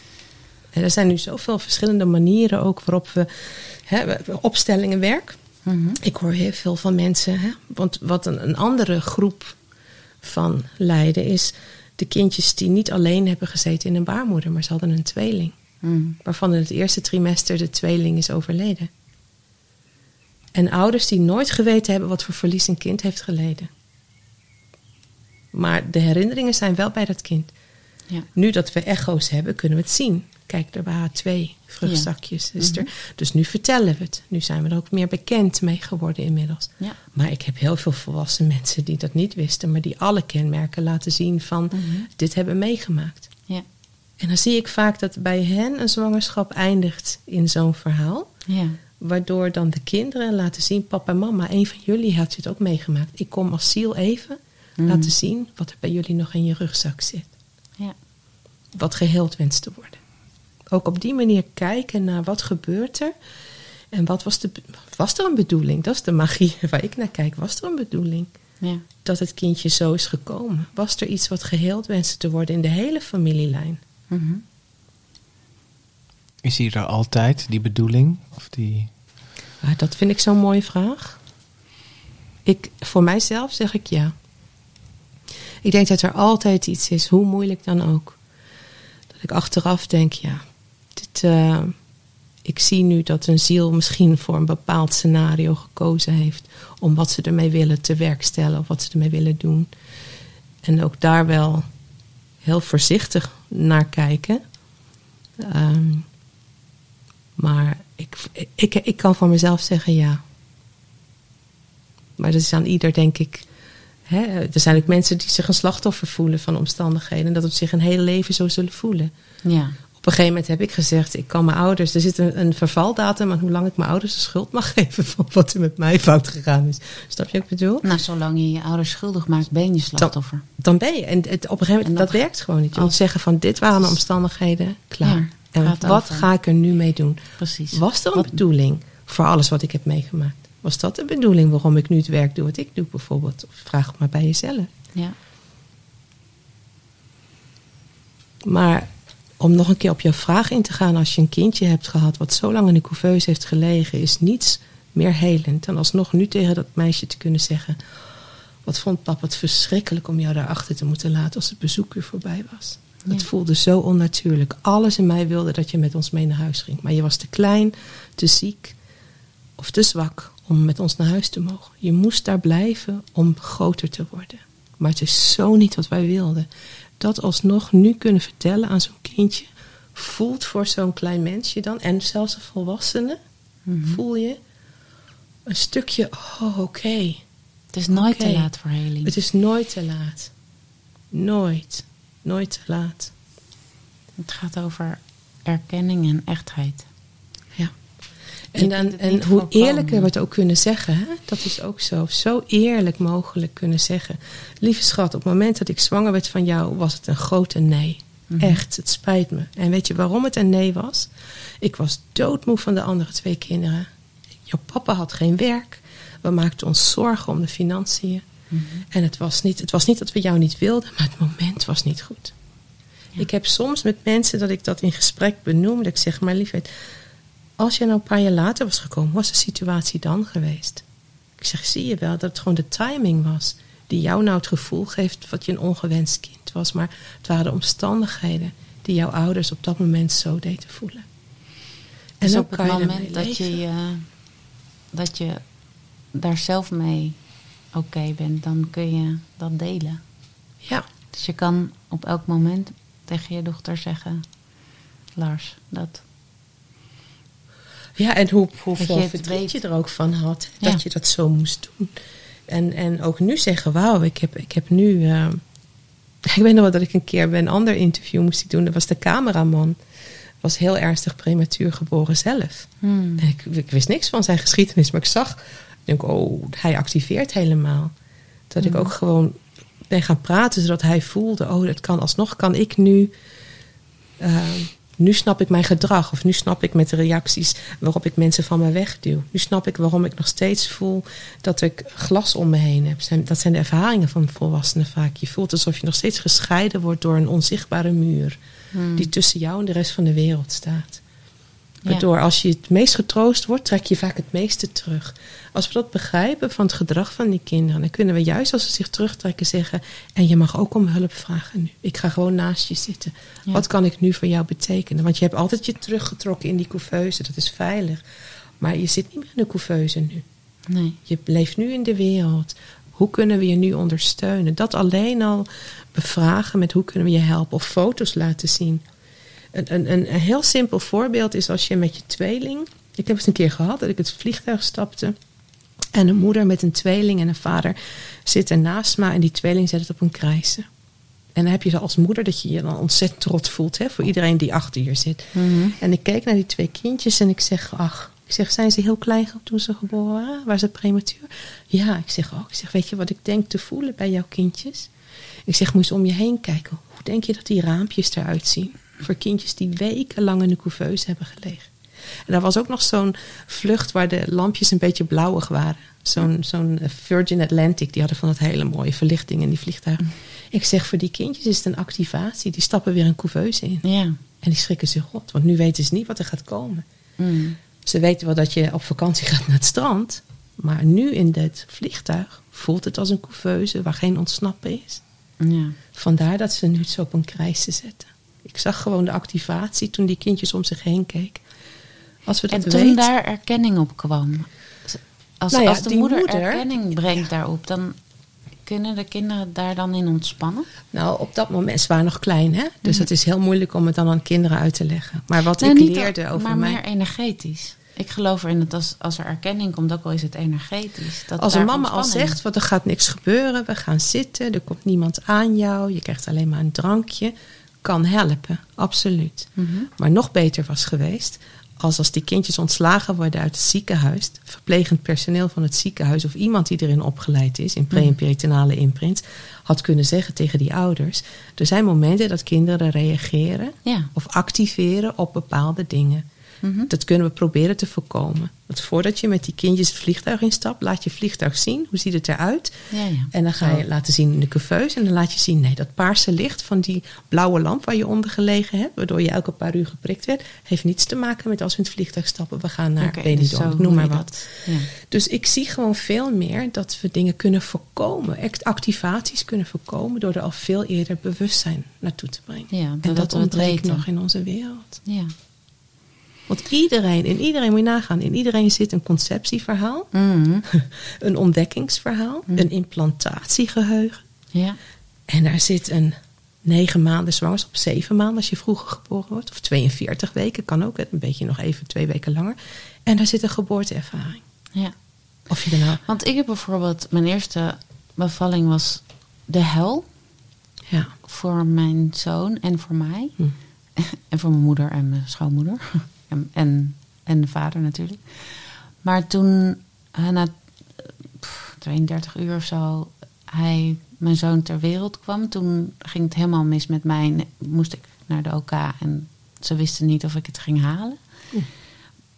En er zijn nu zoveel verschillende manieren ook waarop we opstellingen werken. Mm-hmm. Ik hoor heel veel van mensen. Hè? Want wat een andere groep van lijden is de kindjes die niet alleen hebben gezeten in een baarmoeder, maar ze hadden een tweeling. Mm. Waarvan in het eerste trimester de tweeling is overleden. En ouders die nooit geweten hebben wat voor verlies een kind heeft geleden. Maar de herinneringen zijn wel bij dat kind. Ja. Nu dat we echo's hebben, kunnen we het zien. Kijk, er waren 2 vruchtzakjes. Ja. Mm-hmm. Dus nu vertellen we het. Nu zijn we er ook meer bekend mee geworden inmiddels. Ja. Maar ik heb heel veel volwassen mensen die dat niet wisten, maar die alle kenmerken laten zien van dit hebben meegemaakt. Ja. En dan zie ik vaak dat bij hen een zwangerschap eindigt in zo'n verhaal. Ja. Waardoor dan de kinderen laten zien, papa en mama, een van jullie had dit ook meegemaakt. Ik kom als ziel even laten zien wat er bij jullie nog in je rugzak zit. Ja. Wat geheeld wenst te worden. Ook op die manier kijken naar wat gebeurt er. En was er een bedoeling? Dat is de magie waar ik naar kijk. Was er een bedoeling? Ja. Dat het kindje zo is gekomen. Was er iets wat geheeld wenste te worden in de hele familielijn? Mm-hmm. Is hier er altijd die bedoeling? Of die... Ah, dat vind ik zo'n mooie vraag. Voor mijzelf zeg ik ja. Ik denk dat er altijd iets is, hoe moeilijk dan ook. Dat ik achteraf denk, ik zie nu dat een ziel misschien voor een bepaald scenario gekozen heeft. Om wat ze ermee willen te werkstellen of wat ze ermee willen doen. En ook daar wel heel voorzichtig naar kijken. Maar ik kan voor mezelf zeggen ja. Maar dat is aan ieder, denk ik. Hè? Er zijn ook mensen die zich een slachtoffer voelen van omstandigheden. En dat op zich een hele leven zo zullen voelen. Ja. Op een gegeven moment heb ik gezegd, ik kan mijn ouders... Er zit een vervaldatum aan hoe lang ik mijn ouders de schuld mag geven... van wat er met mij fout gegaan is. Snap je wat ik bedoel? Nou, zolang je je ouders schuldig maakt, ben je slachtoffer. Dan ben je. En op een gegeven moment, dat werkt gewoon niet. Je moet zeggen van, dit waren de omstandigheden, klaar. Ja, en wat ga ik er nu mee doen? Precies. Was er een bedoeling voor alles wat ik heb meegemaakt? Was dat de bedoeling waarom ik nu het werk doe wat ik doe bijvoorbeeld? Of vraag het maar bij jezelf. Ja. Maar... Om nog een keer op jouw vraag in te gaan... als je een kindje hebt gehad wat zo lang in de couveuse heeft gelegen... is niets meer helend dan alsnog nu tegen dat meisje te kunnen zeggen... wat vond papa het verschrikkelijk om jou daarachter te moeten laten... als het bezoekuur voorbij was. Ja. Dat voelde zo onnatuurlijk. Alles in mij wilde dat je met ons mee naar huis ging. Maar je was te klein, te ziek of te zwak om met ons naar huis te mogen. Je moest daar blijven om groter te worden. Maar het is zo niet wat wij wilden... dat alsnog nu kunnen vertellen aan zo'n kindje... voelt voor zo'n klein mensje dan... en zelfs een volwassene... voel je... een stukje... oké. Het is nooit te laat voor heling. Het is nooit te laat. Nooit te laat. Het gaat over erkenning en echtheid. Ja. En hoe eerlijker we het ook kunnen zeggen... Hè? Dat is ook zo. Zo eerlijk mogelijk kunnen zeggen. Lieve schat, op het moment dat ik zwanger werd van jou... was het een grote nee. Mm-hmm. Echt, het spijt me. En weet je waarom het een nee was? Ik was doodmoe van de andere 2 kinderen. Jouw papa had geen werk. We maakten ons zorgen om de financiën. Mm-hmm. En het was niet dat we jou niet wilden... maar het moment was niet goed. Ja. Ik heb soms met mensen dat ik dat in gesprek benoem... dat ik zeg, maar liefheid... Als je nou een paar jaar later was gekomen, was de situatie dan geweest? Ik zeg, zie je wel dat het gewoon de timing was... die jou nou het gevoel geeft wat je een ongewenst kind was. Maar het waren de omstandigheden die jouw ouders op dat moment zo deden voelen. En dus op het moment dat je daar zelf mee oké bent, dan kun je dat delen. Ja. Dus je kan op elk moment tegen je dochter zeggen... Lars, dat... Ja, en hoeveel verdriet je er ook van had. Ja. Dat je dat zo moest doen. En ook nu zeggen, wauw, ik heb nu... ik weet nog wel dat ik een keer bij een ander interview moest doen. Dat was de cameraman. Was heel ernstig prematuur geboren zelf. En ik wist niks van zijn geschiedenis. Maar ik zag, denk, hij activeert helemaal. Dat ik ook gewoon ben gaan praten, zodat hij voelde, oh, dat kan alsnog, kan ik nu... Nu snap ik mijn gedrag. Of nu snap ik met de reacties waarop ik mensen van me wegduw. Nu snap ik waarom ik nog steeds voel dat ik glas om me heen heb. Dat zijn de ervaringen van volwassenen vaak. Je voelt alsof je nog steeds gescheiden wordt door een onzichtbare muur. Die tussen jou en de rest van de wereld staat. Waardoor als je het meest getroost wordt, trek je vaak het meeste terug. Als we dat begrijpen van het gedrag van die kinderen, dan kunnen we juist als ze zich terugtrekken zeggen, en je mag ook om hulp vragen nu. Ik ga gewoon naast je zitten. Ja. Wat kan ik nu voor jou betekenen? Want je hebt altijd je teruggetrokken in die couveuse, dat is veilig. Maar je zit niet meer in de couveuse nu. Nee. Je leeft nu in de wereld. Hoe kunnen we je nu ondersteunen? Dat alleen al bevragen met hoe kunnen we je helpen of foto's laten zien. Een heel simpel voorbeeld is als je met je tweeling... Ik heb het een keer gehad dat ik het vliegtuig stapte. En een moeder met een tweeling en een vader zitten naast me. En die tweeling zet het op een krijsen. En dan heb je zo als moeder dat je je dan ontzettend trots voelt. Hè, voor iedereen die achter je zit. Mm-hmm. En ik keek naar die twee kindjes en ik zeg... Ach, ik zeg, zijn ze heel klein toen ze geboren waren? Waren ze prematuur? Ja, ik zeg ook. Ik zeg, weet je wat ik denk te voelen bij jouw kindjes? Ik zeg, moet je om je heen kijken. Hoe denk je dat die raampjes eruit zien? Voor kindjes die wekenlang in de couveuse hebben gelegen. En daar was ook nog zo'n vlucht waar de lampjes een beetje blauwig waren. Zo'n Virgin Atlantic, die hadden van dat hele mooie verlichting in die vliegtuigen. Ik zeg, voor die kindjes is het een activatie. Die stappen weer een couveuse in. Ja. En die schrikken zich rot, want nu weten ze niet wat er gaat komen. Mm. Ze weten wel dat je op vakantie gaat naar het strand. Maar nu in dit vliegtuig voelt het als een couveuse waar geen ontsnappen is. Ja. Vandaar dat ze nu het zo op een krijsje zetten. Ik zag gewoon de activatie toen die kindjes om zich heen keken. Als we dat en toen weten, daar erkenning op kwam. Als de moeder erkenning brengt daarop, dan kunnen de kinderen daar dan in ontspannen? Nou, op dat moment, ze waren nog klein, hè? Dus het is heel moeilijk om het dan aan kinderen uit te leggen. Maar wat ik leerde over mij... Maar meer energetisch. Ik geloof erin dat als er erkenning komt, ook al is het energetisch. Dat als een mama al zegt, want er gaat niks gebeuren, we gaan zitten, er komt niemand aan jou, je krijgt alleen maar een drankje... kan helpen, absoluut. Mm-hmm. Maar nog beter was geweest... als die kindjes ontslagen worden uit het ziekenhuis... verplegend personeel van het ziekenhuis... of iemand die erin opgeleid is... in pre- en perinatale imprint... had kunnen zeggen tegen die ouders... er zijn momenten dat kinderen reageren... Ja. Of activeren op bepaalde dingen. Mm-hmm. Dat kunnen we proberen te voorkomen. Want voordat je met die kindjes het vliegtuig instapt... laat je vliegtuig zien, hoe ziet het eruit? Ja, ja. En dan ga je laten zien in de couveuse... en dan laat je zien, nee, dat paarse licht van die blauwe lamp... waar je onder gelegen hebt, waardoor je elke paar uur geprikt werd... heeft niets te maken met als we in het vliegtuig stappen... we gaan naar Benidorm, dus noem maar wat. Ja. Dus ik zie gewoon veel meer dat we dingen kunnen voorkomen... activaties kunnen voorkomen... door er al veel eerder bewustzijn naartoe te brengen. Ja, en dat ontbreekt nog in onze wereld. Ja. Want in iedereen moet je nagaan. In iedereen zit een conceptieverhaal. Mm-hmm. Een ontdekkingsverhaal. Mm. Een implantatiegeheugen. Ja. En daar zit een 9 maanden zwangerschap. 7 maanden als je vroeger geboren wordt. Of 42 weken kan ook. Een beetje nog even 2 weken langer. En daar zit een geboorteervaring. Ja. Of je daarna... Want ik heb bijvoorbeeld... Mijn eerste bevalling was de hel. Ja. Voor mijn zoon en voor mij. Mm. En voor mijn moeder en mijn schoonmoeder. En de vader natuurlijk. Maar toen, na 32 uur of zo, mijn zoon ter wereld kwam. Toen ging het helemaal mis met mij. Moest ik naar de OK en ze wisten niet of ik het ging halen. Oeh.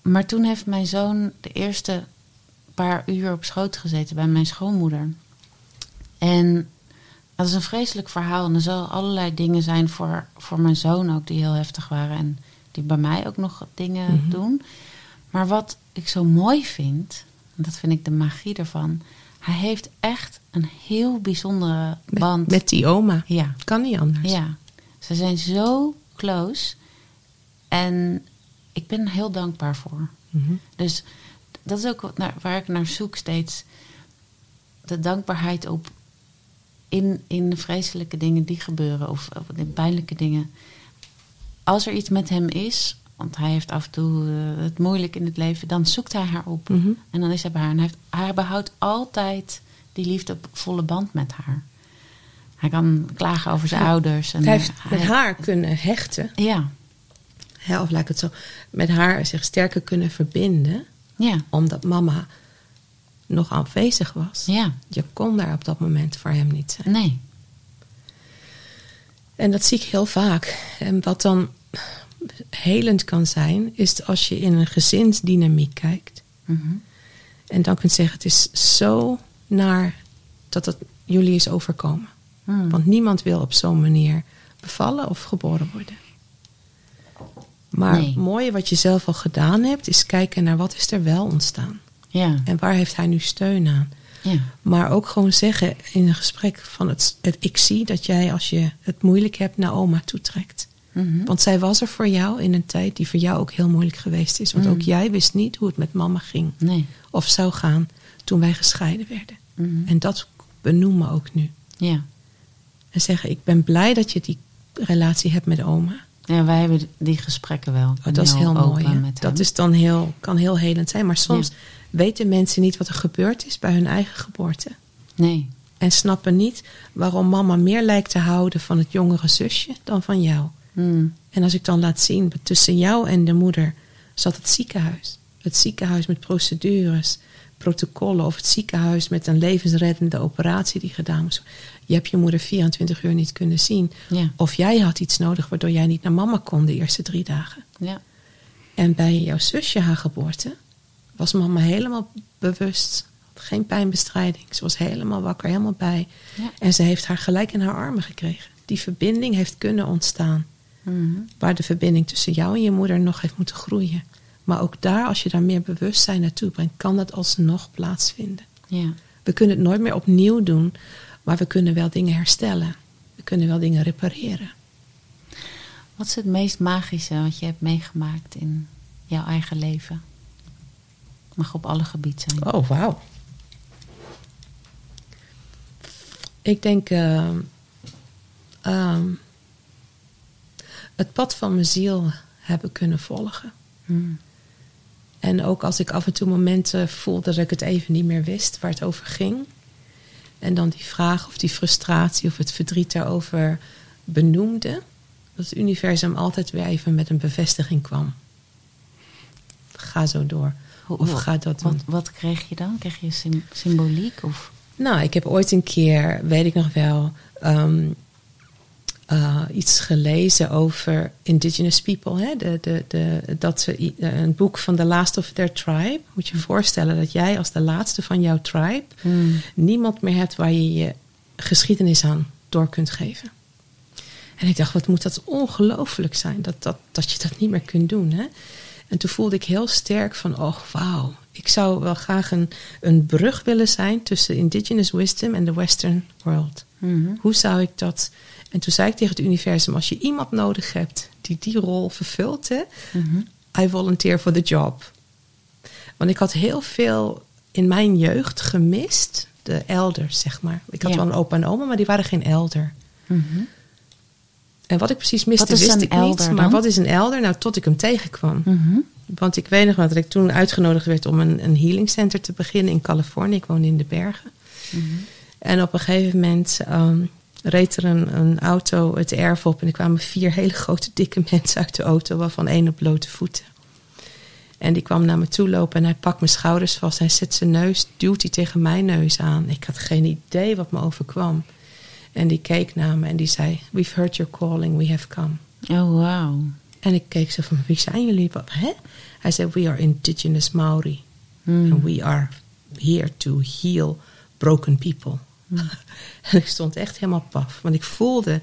Maar toen heeft mijn zoon de eerste paar uur op schoot gezeten bij mijn schoonmoeder. En dat is een vreselijk verhaal. En er zullen allerlei dingen zijn voor mijn zoon ook die heel heftig waren... En die bij mij ook nog dingen doen. Maar wat ik zo mooi vind... en dat vind ik de magie ervan... hij heeft echt een heel bijzondere band. Met die oma. Ja. Kan niet anders. Ja. Ze zijn zo close. En ik ben er heel dankbaar voor. Mm-hmm. Dus dat is ook waar ik naar zoek steeds. De dankbaarheid op... in de vreselijke dingen die gebeuren... of de pijnlijke dingen... Als er iets met hem is, want hij heeft af en toe het moeilijk in het leven... dan zoekt hij haar op. Mm-hmm. En dan is hij bij haar. En hij behoudt altijd die liefdevolle band met haar. Hij kan klagen over zijn ouders. En hij heeft met haar kunnen hechten. Ja. He, of laat ik het zo. Met haar zich sterker kunnen verbinden. Ja. Omdat mama nog aanwezig was. Ja. Je kon daar op dat moment voor hem niet zijn. Nee. En dat zie ik heel vaak. En wat dan helend kan zijn, is als je in een gezinsdynamiek kijkt. Mm-hmm. En dan kunt zeggen, het is zo naar dat het jullie is overkomen. Mm. Want niemand wil op zo'n manier bevallen of geboren worden. Maar het mooie wat je zelf al gedaan hebt, is kijken naar wat is er wel ontstaan. Ja. En waar heeft hij nu steun aan? Ja. Maar ook gewoon zeggen in een gesprek van ik zie dat jij als je het moeilijk hebt naar oma toetrekt. Mm-hmm. Want zij was er voor jou in een tijd die voor jou ook heel moeilijk geweest is. Want ook jij wist niet hoe het met mama ging. Nee. Of zou gaan toen wij gescheiden werden. Mm-hmm. En dat benoemen ook nu. Ja. En zeggen, ik ben blij dat je die relatie hebt met oma. Ja, wij hebben die gesprekken wel. Oh, dat is heel mooi. Dat is dan kan heel helend zijn. Maar soms weten mensen niet wat er gebeurd is bij hun eigen geboorte. Nee. En snappen niet waarom mama meer lijkt te houden van het jongere zusje dan van jou. Hmm. En als ik dan laat zien, tussen jou en de moeder zat het ziekenhuis. Het ziekenhuis met procedures, protocollen of het ziekenhuis met een levensreddende operatie die gedaan moest. Je hebt je moeder 24 uur niet kunnen zien. Ja. Of jij had iets nodig waardoor jij niet naar mama kon de eerste 3 dagen. Ja. En bij jouw zusje haar geboorte was mama helemaal bewust. Had geen pijnbestrijding. Ze was helemaal wakker, helemaal bij. Ja. En ze heeft haar gelijk in haar armen gekregen. Die verbinding heeft kunnen ontstaan. Mm-hmm. Waar de verbinding tussen jou en je moeder nog heeft moeten groeien. Maar ook daar, als je daar meer bewustzijn naartoe brengt, kan dat alsnog plaatsvinden. Ja. We kunnen het nooit meer opnieuw doen, maar we kunnen wel dingen herstellen. We kunnen wel dingen repareren. Wat is het meest magische wat je hebt meegemaakt in jouw eigen leven? Het mag op alle gebieden zijn. Oh, wauw. Ik denk het pad van mijn ziel hebben kunnen volgen. Hmm. En ook als ik af en toe momenten voelde dat ik het even niet meer wist waar het over ging. En dan die vraag of die frustratie of het verdriet daarover benoemde. Dat het universum altijd weer even met een bevestiging kwam. Ga zo door. Of ga dat doen. Wat kreeg je dan? Kreeg je symboliek? Of? Nou, ik heb ooit een keer, weet ik nog wel, iets gelezen over indigenous people. Hè? Een boek van The Last of Their Tribe. Moet je voorstellen dat jij als de laatste van jouw tribe niemand meer hebt waar je je geschiedenis aan door kunt geven. En ik dacht, wat moet dat ongelooflijk zijn dat je dat niet meer kunt doen. Hè? En toen voelde ik heel sterk van, oh wauw, ik zou wel graag een brug willen zijn tussen indigenous wisdom en de western world. Mm-hmm. Hoe zou ik dat... En toen zei ik tegen het universum, als je iemand nodig hebt die rol vervult, hè, mm-hmm. I volunteer for the job. Want ik had heel veel in mijn jeugd gemist, de elders, zeg maar. Ik had wel een opa en oma, maar die waren geen elder. Mm-hmm. En wat ik precies miste, wist ik niet. Dan? Maar wat is een elder? Nou, tot ik hem tegenkwam. Mm-hmm. Want ik weet nog wel dat ik toen uitgenodigd werd om een healing center te beginnen in Californië. Ik woonde in de bergen. Mm-hmm. En op een gegeven moment reed er een auto het erf op. En er kwamen 4 hele grote, dikke mensen uit de auto. Waarvan 1 op blote voeten. En die kwam naar me toe lopen. En hij pakt mijn schouders vast. Hij zet zijn neus, duwt die tegen mijn neus aan. Ik had geen idee wat me overkwam. En die keek naar me en die zei, we've heard your calling, we have come. Oh, wow. En ik keek zo van, wie zijn jullie? Hè? Hij zei, we are indigenous Maori. Mm. And we are here to heal broken people. Mm. En ik stond echt helemaal paf. Want ik voelde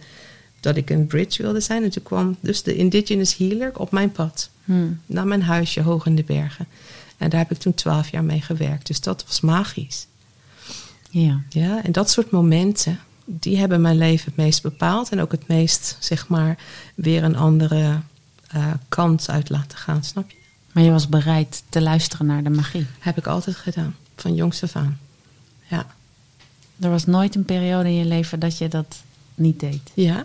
dat ik een bridge wilde zijn. En toen kwam dus de indigenous healer op mijn pad. Mm. Naar mijn huisje hoog in de bergen. En daar heb ik toen 12 jaar mee gewerkt. Dus dat was magisch. Yeah. Ja, en dat soort momenten, die hebben mijn leven het meest bepaald. En ook het meest, zeg maar, weer een andere kant uit laten gaan, snap je? Maar je was bereid te luisteren naar de magie? Heb ik altijd gedaan, van jongs af aan. Ja. Er was nooit een periode in je leven dat je dat niet deed? Ja,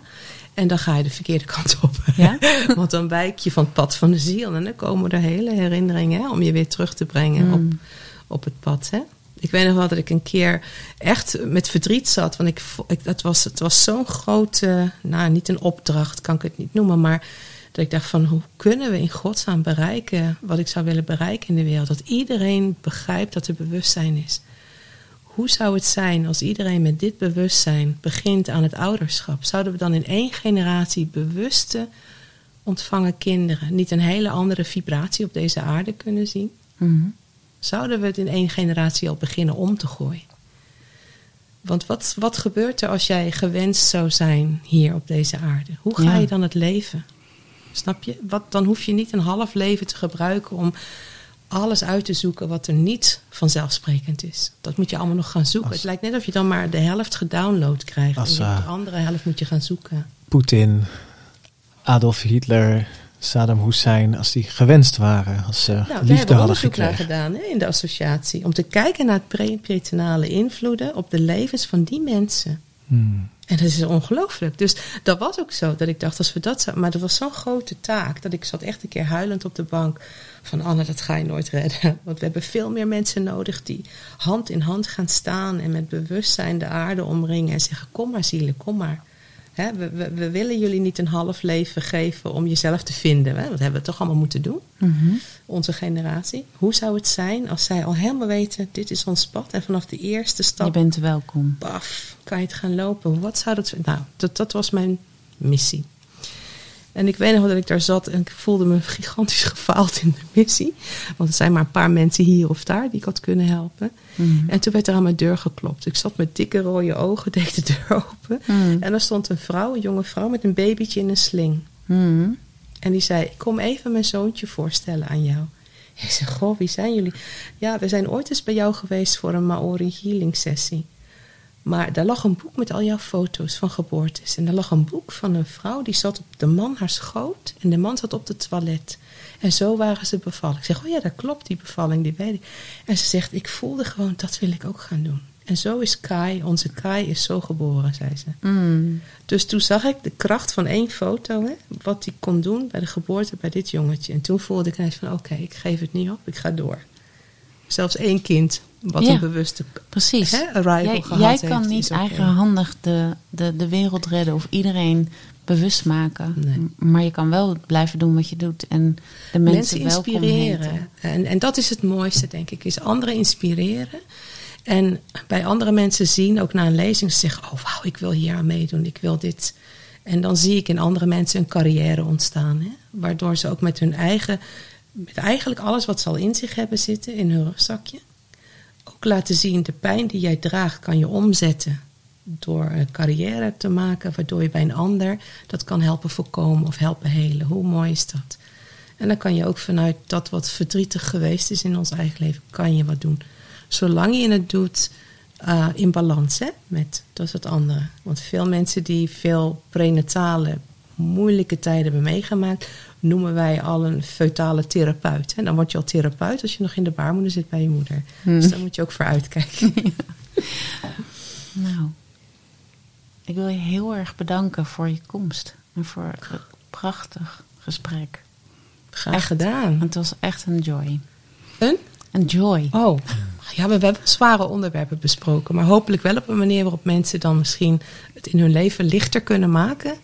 en dan ga je de verkeerde kant op. Ja? Want dan wijk je van het pad van de ziel. En dan komen er hele herinneringen, hè, om je weer terug te brengen op het pad, hè. Ik weet nog wel dat ik een keer echt met verdriet zat. Want het was zo'n grote, nou niet een opdracht, kan ik het niet noemen. Maar dat ik dacht van, hoe kunnen we in godsnaam bereiken wat ik zou willen bereiken in de wereld? Dat iedereen begrijpt dat er bewustzijn is. Hoe zou het zijn als iedereen met dit bewustzijn begint aan het ouderschap? Zouden we dan in 1 generatie bewuste ontvangen kinderen niet een hele andere vibratie op deze aarde kunnen zien? Mm-hmm. Zouden we het in 1 generatie al beginnen om te gooien? Want wat gebeurt er als jij gewenst zou zijn hier op deze aarde? Hoe ga je dan het leven? Snap je? Dan hoef je niet een half leven te gebruiken om alles uit te zoeken wat er niet vanzelfsprekend is. Dat moet je allemaal nog gaan zoeken. Het lijkt net of je dan maar de helft gedownload krijgt. En de andere helft moet je gaan zoeken. Poetin, Adolf Hitler, Saddam Hussein, als die gewenst waren, als ze liefde hadden gekregen. We hebben onderzoek naar gedaan in de associatie. Om te kijken naar het pre-perinatale invloeden op de levens van die mensen. Hmm. En dat is ongelooflijk. Dus dat was ook zo, dat ik dacht, als we dat zouden... Maar dat was zo'n grote taak, dat ik zat echt een keer huilend op de bank. Van Anne, dat ga je nooit redden. Want we hebben veel meer mensen nodig die hand in hand gaan staan. En met bewustzijn de aarde omringen en zeggen, kom maar zielen, kom maar. Hè, we willen jullie niet een half leven geven om jezelf te vinden. Hè? Dat hebben we toch allemaal moeten doen. Mm-hmm. Onze generatie. Hoe zou het zijn als zij al helemaal weten, dit is ons pad. En vanaf de eerste stap. Je bent welkom. Paf, kan je het gaan lopen. Wat zou dat zijn? Nou, dat was mijn missie. En ik weet nog dat ik daar zat en ik voelde me gigantisch gefaald in de missie. Want er zijn maar een paar mensen hier of daar die ik had kunnen helpen. Mm-hmm. En toen werd er aan mijn deur geklopt. Ik zat met dikke rode ogen, deed de deur open. Mm-hmm. En er stond een jonge vrouw met een babytje in een sling. Mm-hmm. En die zei, ik kom even mijn zoontje voorstellen aan jou. Ik zei, goh, wie zijn jullie? Ja, we zijn ooit eens bij jou geweest voor een Maori healing sessie. Maar daar lag een boek met al jouw foto's van geboortes. En daar lag een boek van een vrouw die zat op de man haar schoot. En de man zat op de toilet. En zo waren ze bevallen. Ik zeg, oh ja, dat klopt, die bevalling, die weet ik. En ze zegt, ik voelde gewoon, dat wil ik ook gaan doen. En zo is Kai, onze Kai is zo geboren, zei ze. Mm. Dus toen zag ik de kracht van 1 foto, hè, wat die kon doen bij de geboorte bij dit jongetje. En toen voelde ik ineens van, oké, ik geef het niet op, ik ga door. Zelfs 1 kind... Wat een bewuste arrival gehad heeft. Jij kan niet eigenhandig de wereld redden of iedereen bewust maken. Nee. Maar je kan wel blijven doen wat je doet. En de mensen inspireren. En dat is het mooiste, denk ik. Is anderen inspireren. En bij andere mensen zien, ook na een lezing, ze zeggen, oh wauw, ik wil hier aan meedoen. Ik wil dit. En dan zie ik in andere mensen een carrière ontstaan. Hè? Waardoor ze ook met hun eigen... Met eigenlijk alles wat ze al in zich hebben zitten in hun rugzakje. Ook laten zien, de pijn die jij draagt kan je omzetten door een carrière te maken, waardoor je bij een ander dat kan helpen voorkomen of helpen helen. Hoe mooi is dat? En dan kan je ook vanuit dat wat verdrietig geweest is in ons eigen leven, kan je wat doen. Zolang je het doet in balans, hè, met dat is het andere. Want veel mensen die veel prenatale moeilijke tijden hebben meegemaakt, noemen wij al een fetale therapeut. En dan word je al therapeut als je nog in de baarmoeder zit bij je moeder. Hmm. Dus daar moet je ook voor uitkijken. Ja. Nou, ik wil je heel erg bedanken voor je komst. En voor het prachtig gesprek. Graag gedaan. Want het was echt een joy. Een joy. Oh, ja, we hebben zware onderwerpen besproken. Maar hopelijk wel op een manier waarop mensen dan misschien het in hun leven lichter kunnen maken.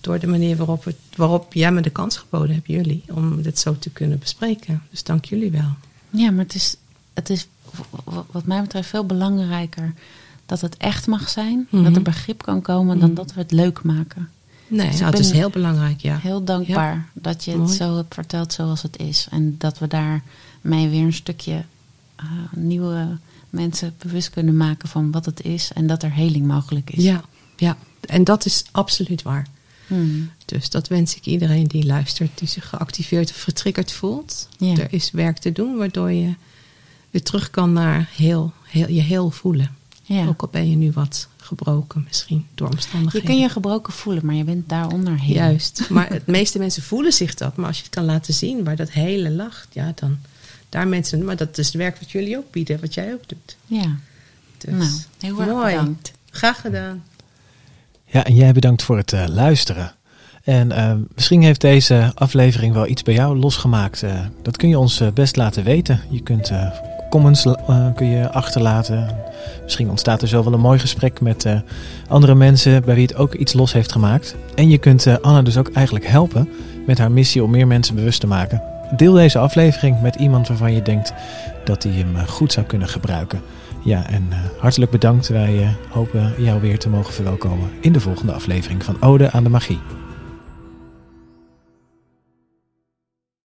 Door de manier waarop jij me de kans geboden hebt, jullie, om dit zo te kunnen bespreken. Dus dank jullie wel. Ja, maar het is wat mij betreft veel belangrijker dat het echt mag zijn. Mm-hmm. Dat er begrip kan komen dan dat we het leuk maken. Nee, dus het is heel belangrijk, ja. Heel dankbaar dat je het zo hebt verteld zoals het is. En dat we daarmee weer een stukje nieuwe mensen bewust kunnen maken van wat het is. En dat er heling mogelijk is. Ja. En dat is absoluut waar. Dus dat wens ik iedereen die luistert, die zich geactiveerd of getriggerd voelt. Ja. Er is werk te doen, waardoor je weer terug kan naar je heel voelen. Ja. Ook al ben je nu wat gebroken misschien door omstandigheden. Je kan je gebroken voelen, maar je bent daaronder heel. Juist, maar de meeste mensen voelen zich dat. Maar als je het kan laten zien waar dat hele lag, ja dan daar mensen. Maar dat is het werk wat jullie ook bieden, wat jij ook doet. Ja, dus, nou, heel erg mooi. Bedankt. Graag gedaan. Ja, en jij bedankt voor het luisteren. En misschien heeft deze aflevering wel iets bij jou losgemaakt. Dat kun je ons best laten weten. Je kunt comments kun je achterlaten. Misschien ontstaat er zo wel een mooi gesprek met andere mensen bij wie het ook iets los heeft gemaakt. En je kunt Anna dus ook eigenlijk helpen met haar missie om meer mensen bewust te maken. Deel deze aflevering met iemand waarvan je denkt dat hij hem goed zou kunnen gebruiken. Ja, en hartelijk bedankt. Wij hopen jou weer te mogen verwelkomen in de volgende aflevering van Ode aan de Magie.